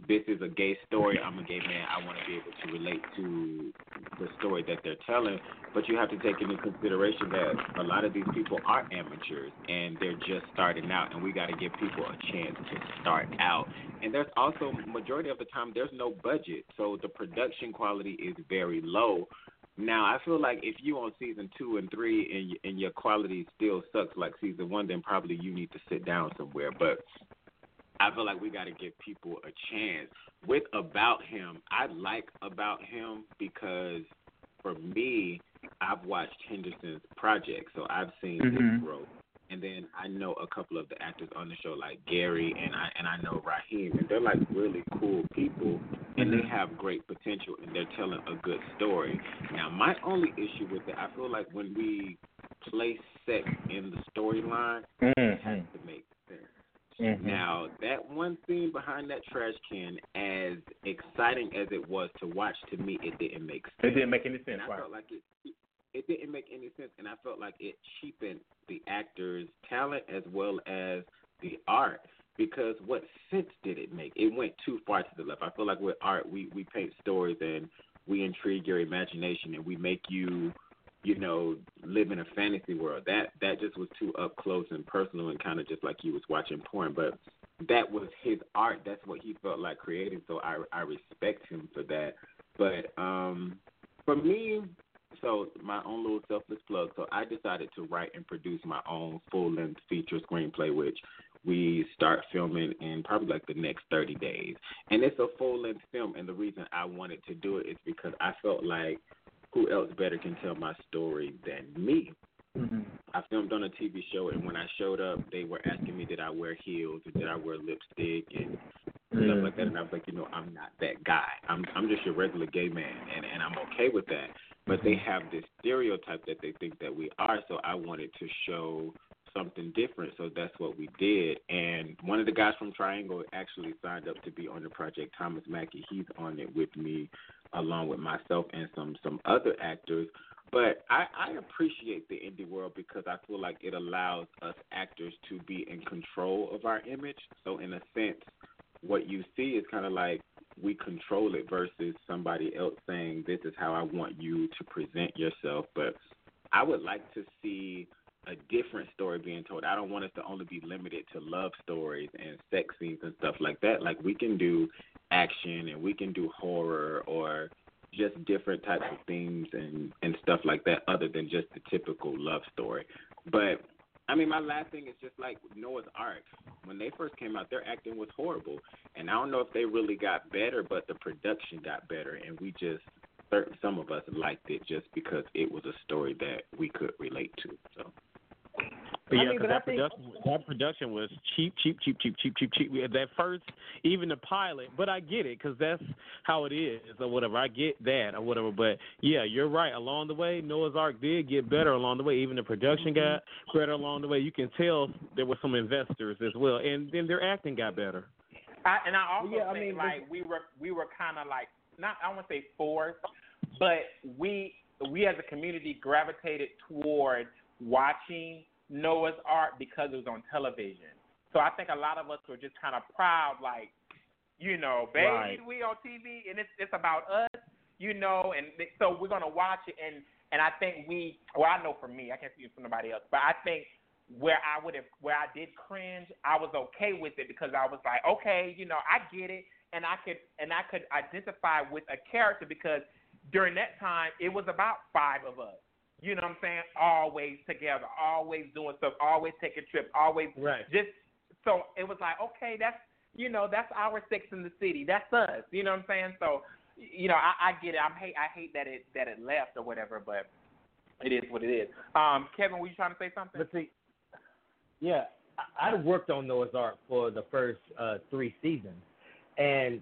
this is a gay story. I'm a gay man. I want to be able to relate to the story that they're telling. But you have to take into consideration that a lot of these people are amateurs and they're just starting out, and we got to give people a chance to start out. And there's also, majority of the time, there's no budget. So the production quality is very low. Now, I feel like if you on season two and three and, y- and your quality still sucks like season one, then probably you need to sit down somewhere. But I feel like we got to give people a chance. With About Him, I like About Him because, for me, I've watched Henderson's project, so I've seen mm-hmm. his growth. And then I know a couple of the actors on the show, like Gary and I and I know Raheem, and they're like really cool people, and they have great potential, and they're telling a good story. Now, my only issue with it, I feel like when we place sex in the storyline, mm-hmm. it has to make sense. Mm-hmm. Now, that one scene behind that trash can, as exciting as it was to watch, to me, it didn't make sense. It didn't make any sense. And I right. felt like it, it didn't make any sense, and I felt like it cheapened the actor's talent as well as the art, because what sense did it make? It went too far to the left. I feel like with art, we, we paint stories and we intrigue your imagination and we make you, you know, live in a fantasy world. That that just was too up close and personal and kind of just like you was watching porn. But that was his art. That's what he felt like creating. So I I respect him for that. But um, for me, so my own little selfless plug. So I decided to write and produce my own full-length feature screenplay, which we start filming in probably like the next thirty days. And it's a full-length film. And the reason I wanted to do it is because I felt like, who else better can tell my story than me? Mm-hmm. I filmed on a T V show, and when I showed up, they were asking me, did I wear heels or did I wear lipstick and mm-hmm. stuff like that. And I was like, you know, I'm not that guy. I'm I'm just your regular gay man, and, and I'm okay with that. But they have this stereotype that they think that we are, so I wanted to show something different, so that's what we did. And one of the guys from Triangle actually signed up to be on the project, Thomas Mackey. He's on it with me, along with myself and some, some other actors. But I, I appreciate the indie world because I feel like it allows us actors to be in control of our image. So in a sense, what you see is kind of like we control it versus somebody else saying, this is how I want you to present yourself. But I would like to see a different story being told. I don't want us to only be limited to love stories and sex scenes and stuff like that. Like, we can do action and we can do horror or just different types of themes and, and stuff like that other than just the typical love story. But, I mean, my last thing is just like Noah's Ark. When they first came out, their acting was horrible. And I don't know if they really got better, but the production got better, and we just, some of us liked it just because it was a story that we could relate to. So. But yeah, I mean, but that, production, think... that production was cheap, cheap, cheap, cheap, cheap, cheap, cheap. That first, even the pilot, but I get it because that's how it is or whatever. I get that or whatever. But, yeah, you're right. Along the way, Noah's Ark did get better along the way. Even the production got better along the way. You can tell there were some investors as well. And then their acting got better. I, and I also yeah, think, I mean, like, we were, we were kind of like, not I won't say forced, but we we as a community gravitated toward watching Noah's Ark because it was on television. So I think a lot of us were just kind of proud, like, you know, baby, right. we on T V and it's it's about us, you know, and so we're gonna watch it. And, and I think we, well, I know for me, I can't see it for nobody else, but I think where I would have, where I did cringe, I was okay with it because I was like, okay, you know, I get it, and I could and I could identify with a character because during that time it was about five of us. You know what I'm saying? Always together, always doing stuff, always taking trips, always right. just so it was like, okay, that's, you know, that's our six in the city. That's us. You know what I'm saying? So, you know, I, I get it. I hate I hate that it that it left or whatever, but it is what it is. Um, Kevin, were you trying to say something? Let's see. Yeah, I worked on Noah's Ark for the first uh, three seasons, and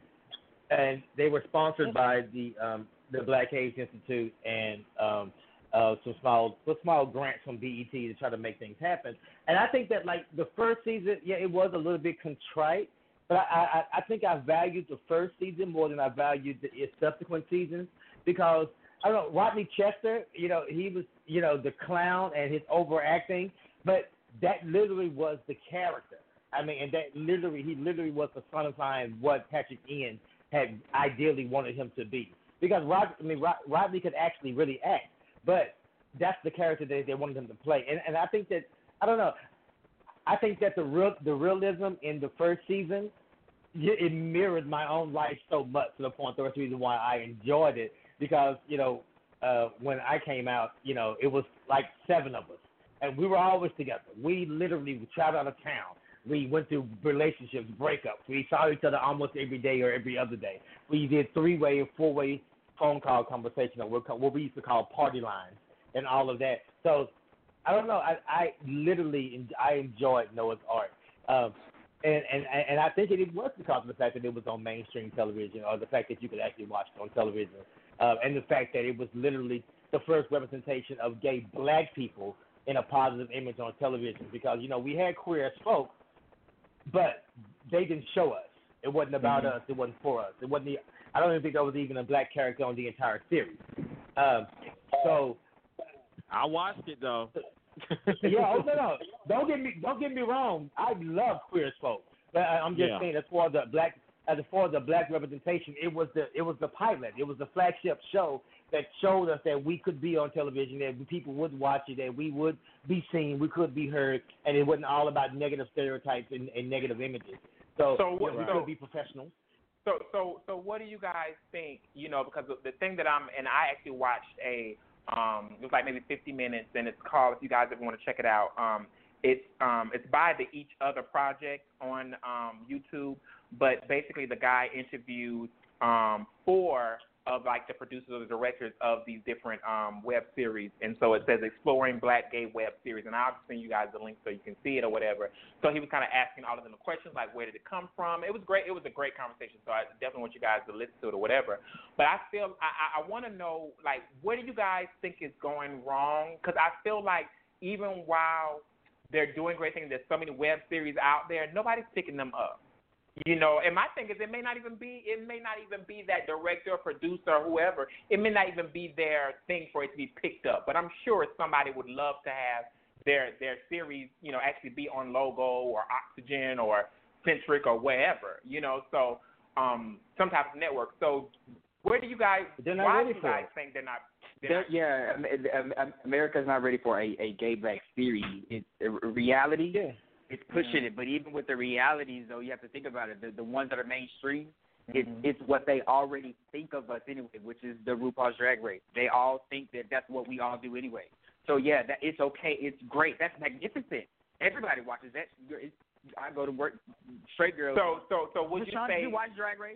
and they were sponsored by the um, the Black Cage Institute and um, uh, some small some small grants from B E T to try to make things happen. And I think that like the first season, yeah, it was a little bit contrite, but I I, I think I valued the first season more than I valued the its subsequent seasons because I don't know Rodney Chester, you know, he was you know the clown and his overacting, but that literally was the character. I mean, and that literally, he literally was personifying what Patrick Ian had ideally wanted him to be. Because Rod, I mean, Rod, Rodney could actually really act, but that's the character that they wanted him to play. And and I think that, I don't know, I think that the real, the realism in the first season, it mirrored my own life so much to the point that that's the reason why I enjoyed it. Because, you know, uh, when I came out, you know, it was like seven of us. And we were always together. We literally traveled out of town. We went through relationships, breakups. We saw each other almost every day or every other day. We did three-way or four-way phone call conversation or what we used to call party lines and all of that. So I don't know. I, I literally I enjoyed Noah's Ark. Um, and, and, and I think it was because of the fact that it was on mainstream television or the fact that you could actually watch it on television uh, and the fact that it was literally the first representation of gay black people in a positive image on television because, you know, we had Queer as folk, but they didn't show us. It wasn't about mm-hmm. us. It wasn't for us. It wasn't. The, I don't even think there was even a black character on the entire series. Um, so I watched it, though. yeah, oh, no, no. Don't get, me, don't get me wrong. I love Queer as folk, but I, I'm just yeah. saying as far as the black, as far as the black representation, it was the, it was the pilot. It was the flagship show that showed us that we could be on television, that people would watch it, that we would be seen, we could be heard, and it wasn't all about negative stereotypes and, and negative images. So, so what, you know, so, could be professional. So, so, so, what do you guys think? You know, because the thing that I'm, and I actually watched a, um, it was like maybe fifty minutes, and it's called. If you guys ever want to check it out, um, it's um, it's by the Each Other Project on um, YouTube. But basically, the guy interviewed um, four. of like the producers or the directors of these different um, web series. And so it says Exploring Black Gay Web Series. And I'll send you guys the link so you can see it or whatever. So he was kind of asking all of them the questions, like where did it come from? It was great. It was a great conversation. So I definitely want you guys to listen to it or whatever. But I feel I, I want to know, like, what do you guys think is going wrong? Because I feel like even while they're doing great things, there's so many web series out there, nobody's picking them up. You know, and my thing is, it may not even be, it may not even be that director, or producer, or whoever. It may not even be their thing for it to be picked up. But I'm sure somebody would love to have their their series, you know, actually be on Logo or Oxygen or Centric or wherever. You know, so um, some type of network. So where do you guys? Why do you guys think they're not? They're they're, not yeah, America's not ready for a, a gay black series. It's a reality. Yeah. It's pushing mm-hmm. it, but even with the realities, though, you have to think about it. The, the ones that are mainstream, mm-hmm. it's, it's what they already think of us anyway, which is the RuPaul's Drag Race. They all think that that's what we all do anyway. So, yeah, that, it's okay. It's great. That's magnificent. Everybody watches that. It's, I go to work, straight girls. So, so, so would Rashawn, you say – did you watch Drag Race?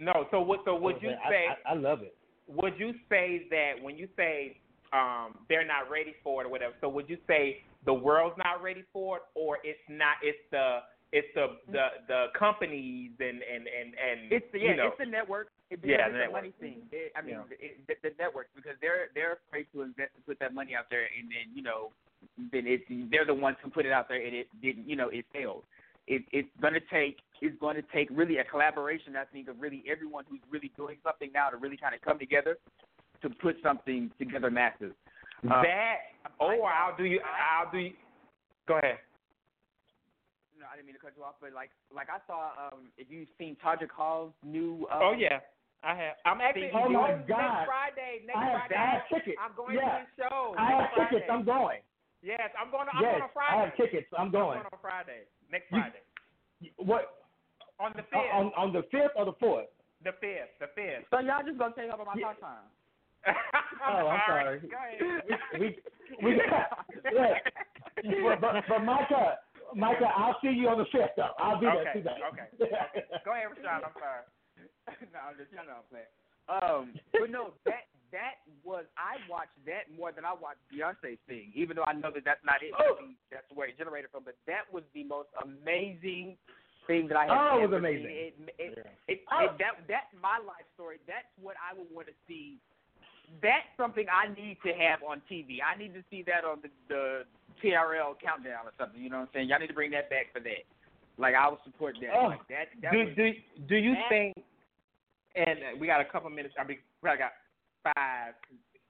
No. So, what, so would oh, you man, say – I, I love it. Would you say that when you say um, they're not ready for it or whatever, so would you say – the world's not ready for it, or it's not. It's the it's the the, the companies and and and, and it's the, yeah, you know, it's the network. It yeah, the network. Money thing. It, I mean, yeah. it, the, the network because they're they're afraid to invest put that money out there, and then you know, then it's they're the ones who put it out there, and it didn't. You know, it failed. It, it's gonna take it's gonna take really a collaboration. I think of really everyone who's really doing something now to really kind of come together to put something together massive. Uh, that or I'll do you. I'll do. You. Go ahead. No, I didn't mean to cut you off, but like, like I saw. Um, if you've seen Todrick Hall's new. Um, oh yeah, I have. I'm actually. Oh my next God. Friday, next I have, Friday. I have tickets. I'm going yeah. to the show. I have Friday. tickets. I'm going. Yes, I'm going. To, I'm yes, going on Friday. I have tickets. I'm going. I'm going on Friday. Next Friday. You, what? On the fifth. On, on the fifth or the fourth? The fifth. The fifth. So y'all just gonna take up on my yeah. talk time. Oh, I'm sorry. Right, we, we, we, yeah. but, but Micah, Micah, I'll see you on the fifth, though. I'll be okay, there today. Okay. okay. Go ahead, Rashawn. I'm sorry. No, I'm just, you know, I'm playing. Um, but no, that that was, I watched that more than I watched Beyonce's thing, even though I know that that's not it. Oh. That's where it generated from. But that was the most amazing thing that I had oh, ever seen. Oh, it was amazing. It, it, yeah. it, oh. it, that, that's my life story. That's what I would want to see. That's something I need to have on T V. I need to see that on the, the T R L countdown or something. You know what I'm saying? Y'all need to bring that back for that. Like, I would support that. Oh. Like, that, that do, was, do, do you that, think, and we got a couple minutes. I mean, we got five,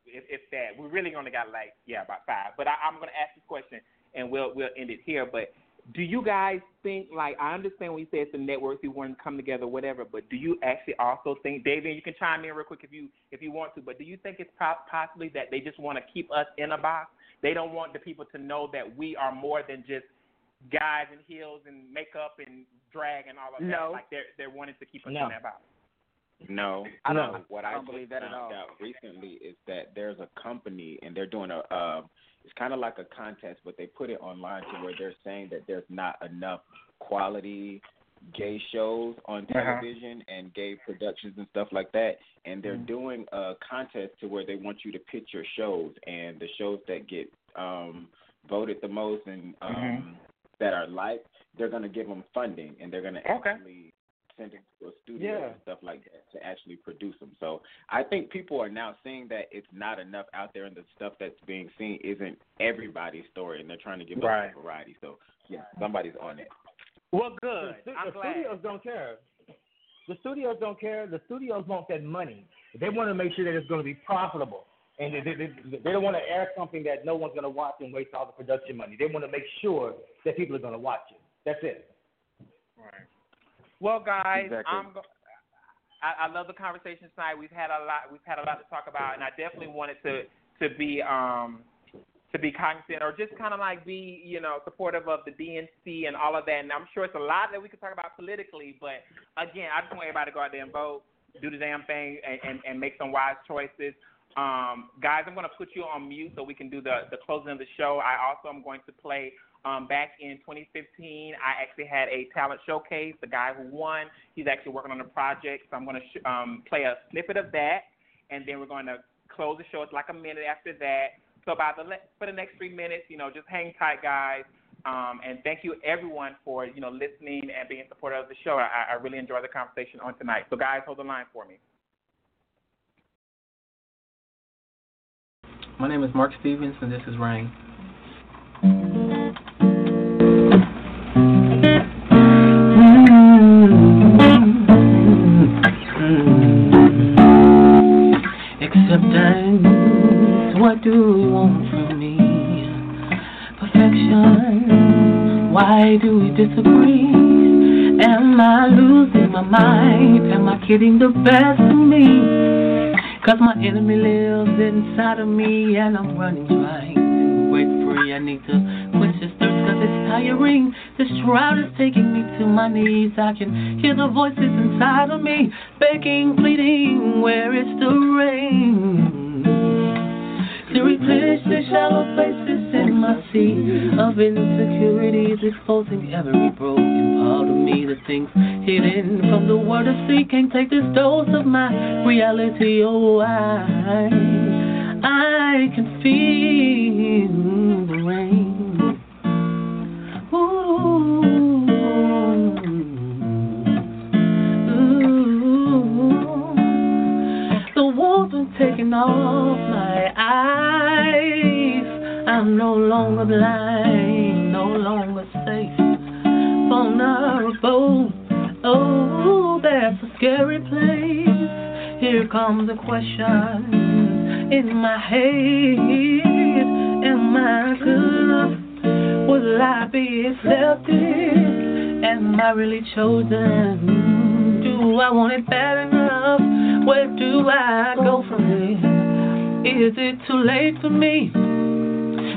if, if that. We really only got, like, yeah, about five. But I, I'm going to ask this question, and we'll we'll end it here. But do you guys think, like, I understand when you say it's the networks, you want to come together, whatever, but do you actually also think, Davian, you can chime in real quick if you if you want to, but do you think it's possibly that they just want to keep us in a box? They don't want the people to know that we are more than just guys in heels and makeup and drag and all of that. No. Like, they're, they're wanting to keep us no. in that box. No. I don't no. What I, I don't believe that at all. Out recently is that there's a company, and they're doing a uh, – it's kind of like a contest, but they put it online to where they're saying that there's not enough quality gay shows on television uh-huh. and gay productions and stuff like that. And they're mm-hmm. doing a contest to where they want you to pitch your shows, and the shows that get um, voted the most and um, mm-hmm. that are liked, they're going to give them funding, and they're going to okay. actually send them to a studio yeah. and stuff like that to actually produce them. So I think people are now seeing that it's not enough out there, and the stuff that's being seen isn't everybody's story, and they're trying to give right. up variety. So, yeah, somebody's on it. Well, good. The, I'm the glad. studios don't care. The studios don't care. The studios want that money. They want to make sure that it's going to be profitable, and they, they, they, they don't want to air something that no one's going to watch and waste all the production money. They want to make sure that people are going to watch it. That's it. Right. Well, guys, exactly. I'm go- I-, I love the conversation tonight. We've had a lot. We've had a lot to talk about, and I definitely wanted to to be um to be cognizant, or just kind of like be, you know, supportive of the D N C and all of that. And I'm sure it's a lot that we could talk about politically. But again, I just want everybody to go out there and vote, do the damn thing, and, and, and make some wise choices. Um, guys, I'm going to put you on mute so we can do the, the closing of the show. I also am going to play. Um, back in twenty fifteen, I actually had a talent showcase. The guy who won, he's actually working on a project, so I'm going to sh- um, play a snippet of that, and then we're going to close the show. It's like a minute after that. So about the le- for the next three minutes, you know, just hang tight, guys, um, and thank you, everyone, for, you know, listening and being supportive of the show. I, I really enjoyed the conversation on tonight. So, guys, hold the line for me. My name is Mark Stevens, and this is Rain. Acceptance, what do you want from me? Perfection, why do we disagree? Am I losing my mind? Am I getting the best of me? Cause my enemy lives inside of me, and I'm running trying to break free. I need to quench this thirst cause it's tiring. This drought is taking me to my knees. I can hear the voices inside of me, begging, pleading, where is the rain? To replenish the shallow places in my sea of insecurities, exposing every broken part of me. The things hidden from the world of sea can't take this dose of my reality. Oh, I, I can feel the rain. Taking off my eyes, I'm no longer blind, no longer safe, vulnerable. Oh, that's a scary place. Here comes a question in my head. Am I good? Will I be accepted? Am I really chosen? Do I want it bad enough? Where do I go from here? Is it too late for me?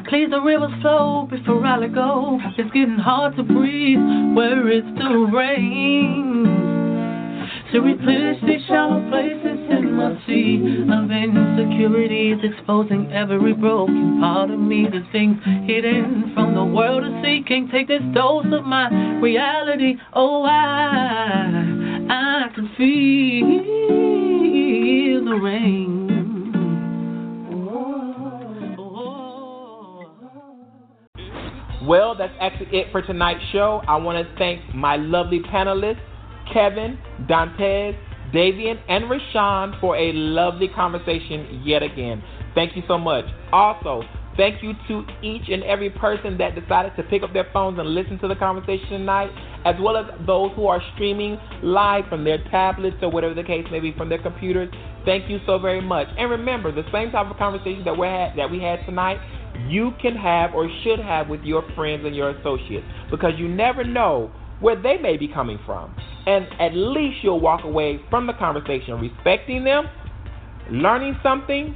Please, the rivers flow before I let go. It's getting hard to breathe. Where is the rain? To replenish these shallow places in my sea of insecurities, exposing every broken part of me. The things hidden from the world of sea can't take this dose of my reality. Oh, I, I can feel the rain. Well, that's actually it for tonight's show. I want to thank my lovely panelists, Kevin, Dantes, Davian, and Rashawn for a lovely conversation yet again. Thank you so much. Also, thank you to each and every person that decided to pick up their phones and listen to the conversation tonight, as well as those who are streaming live from their tablets or whatever the case may be, from their computers. Thank you so very much. And remember, the same type of conversation that we had, that we had tonight, you can have or should have with your friends and your associates, because you never know where they may be coming from. And at least you'll walk away from the conversation respecting them, learning something,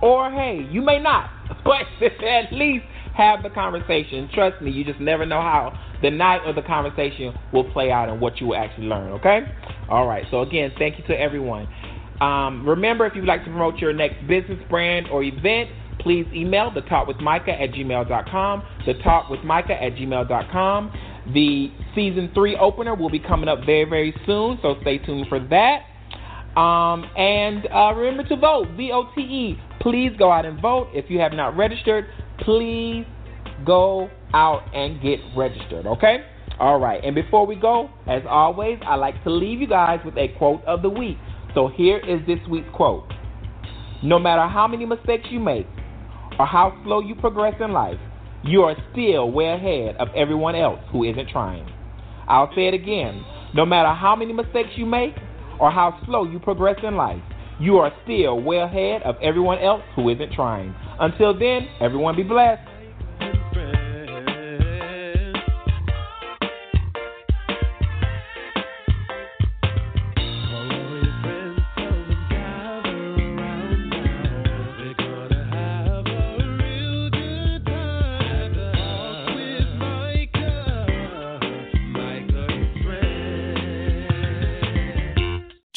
or, hey, you may not, but at least have the conversation. Trust me, you just never know how the night of the conversation will play out and what you will actually learn, okay? All right, so again, thank you to everyone. Um, remember, if you'd like to promote your next business, brand, or event, please email the talk with micah at gmail dot com, the talk with micah at gmail dot com. The season three opener will be coming up very, very soon, so stay tuned for that. Um, and uh, remember to vote, V O T E. Please go out and vote. If you have not registered, please go out and get registered, okay? All right, and before we go, as always, I like to leave you guys with a quote of the week. So here is this week's quote. No matter how many mistakes you make or how slow you progress in life, you are still way ahead of everyone else who isn't trying. I'll say it again. No matter how many mistakes you make or how slow you progress in life, you are still way ahead of everyone else who isn't trying. Until then, everyone be blessed.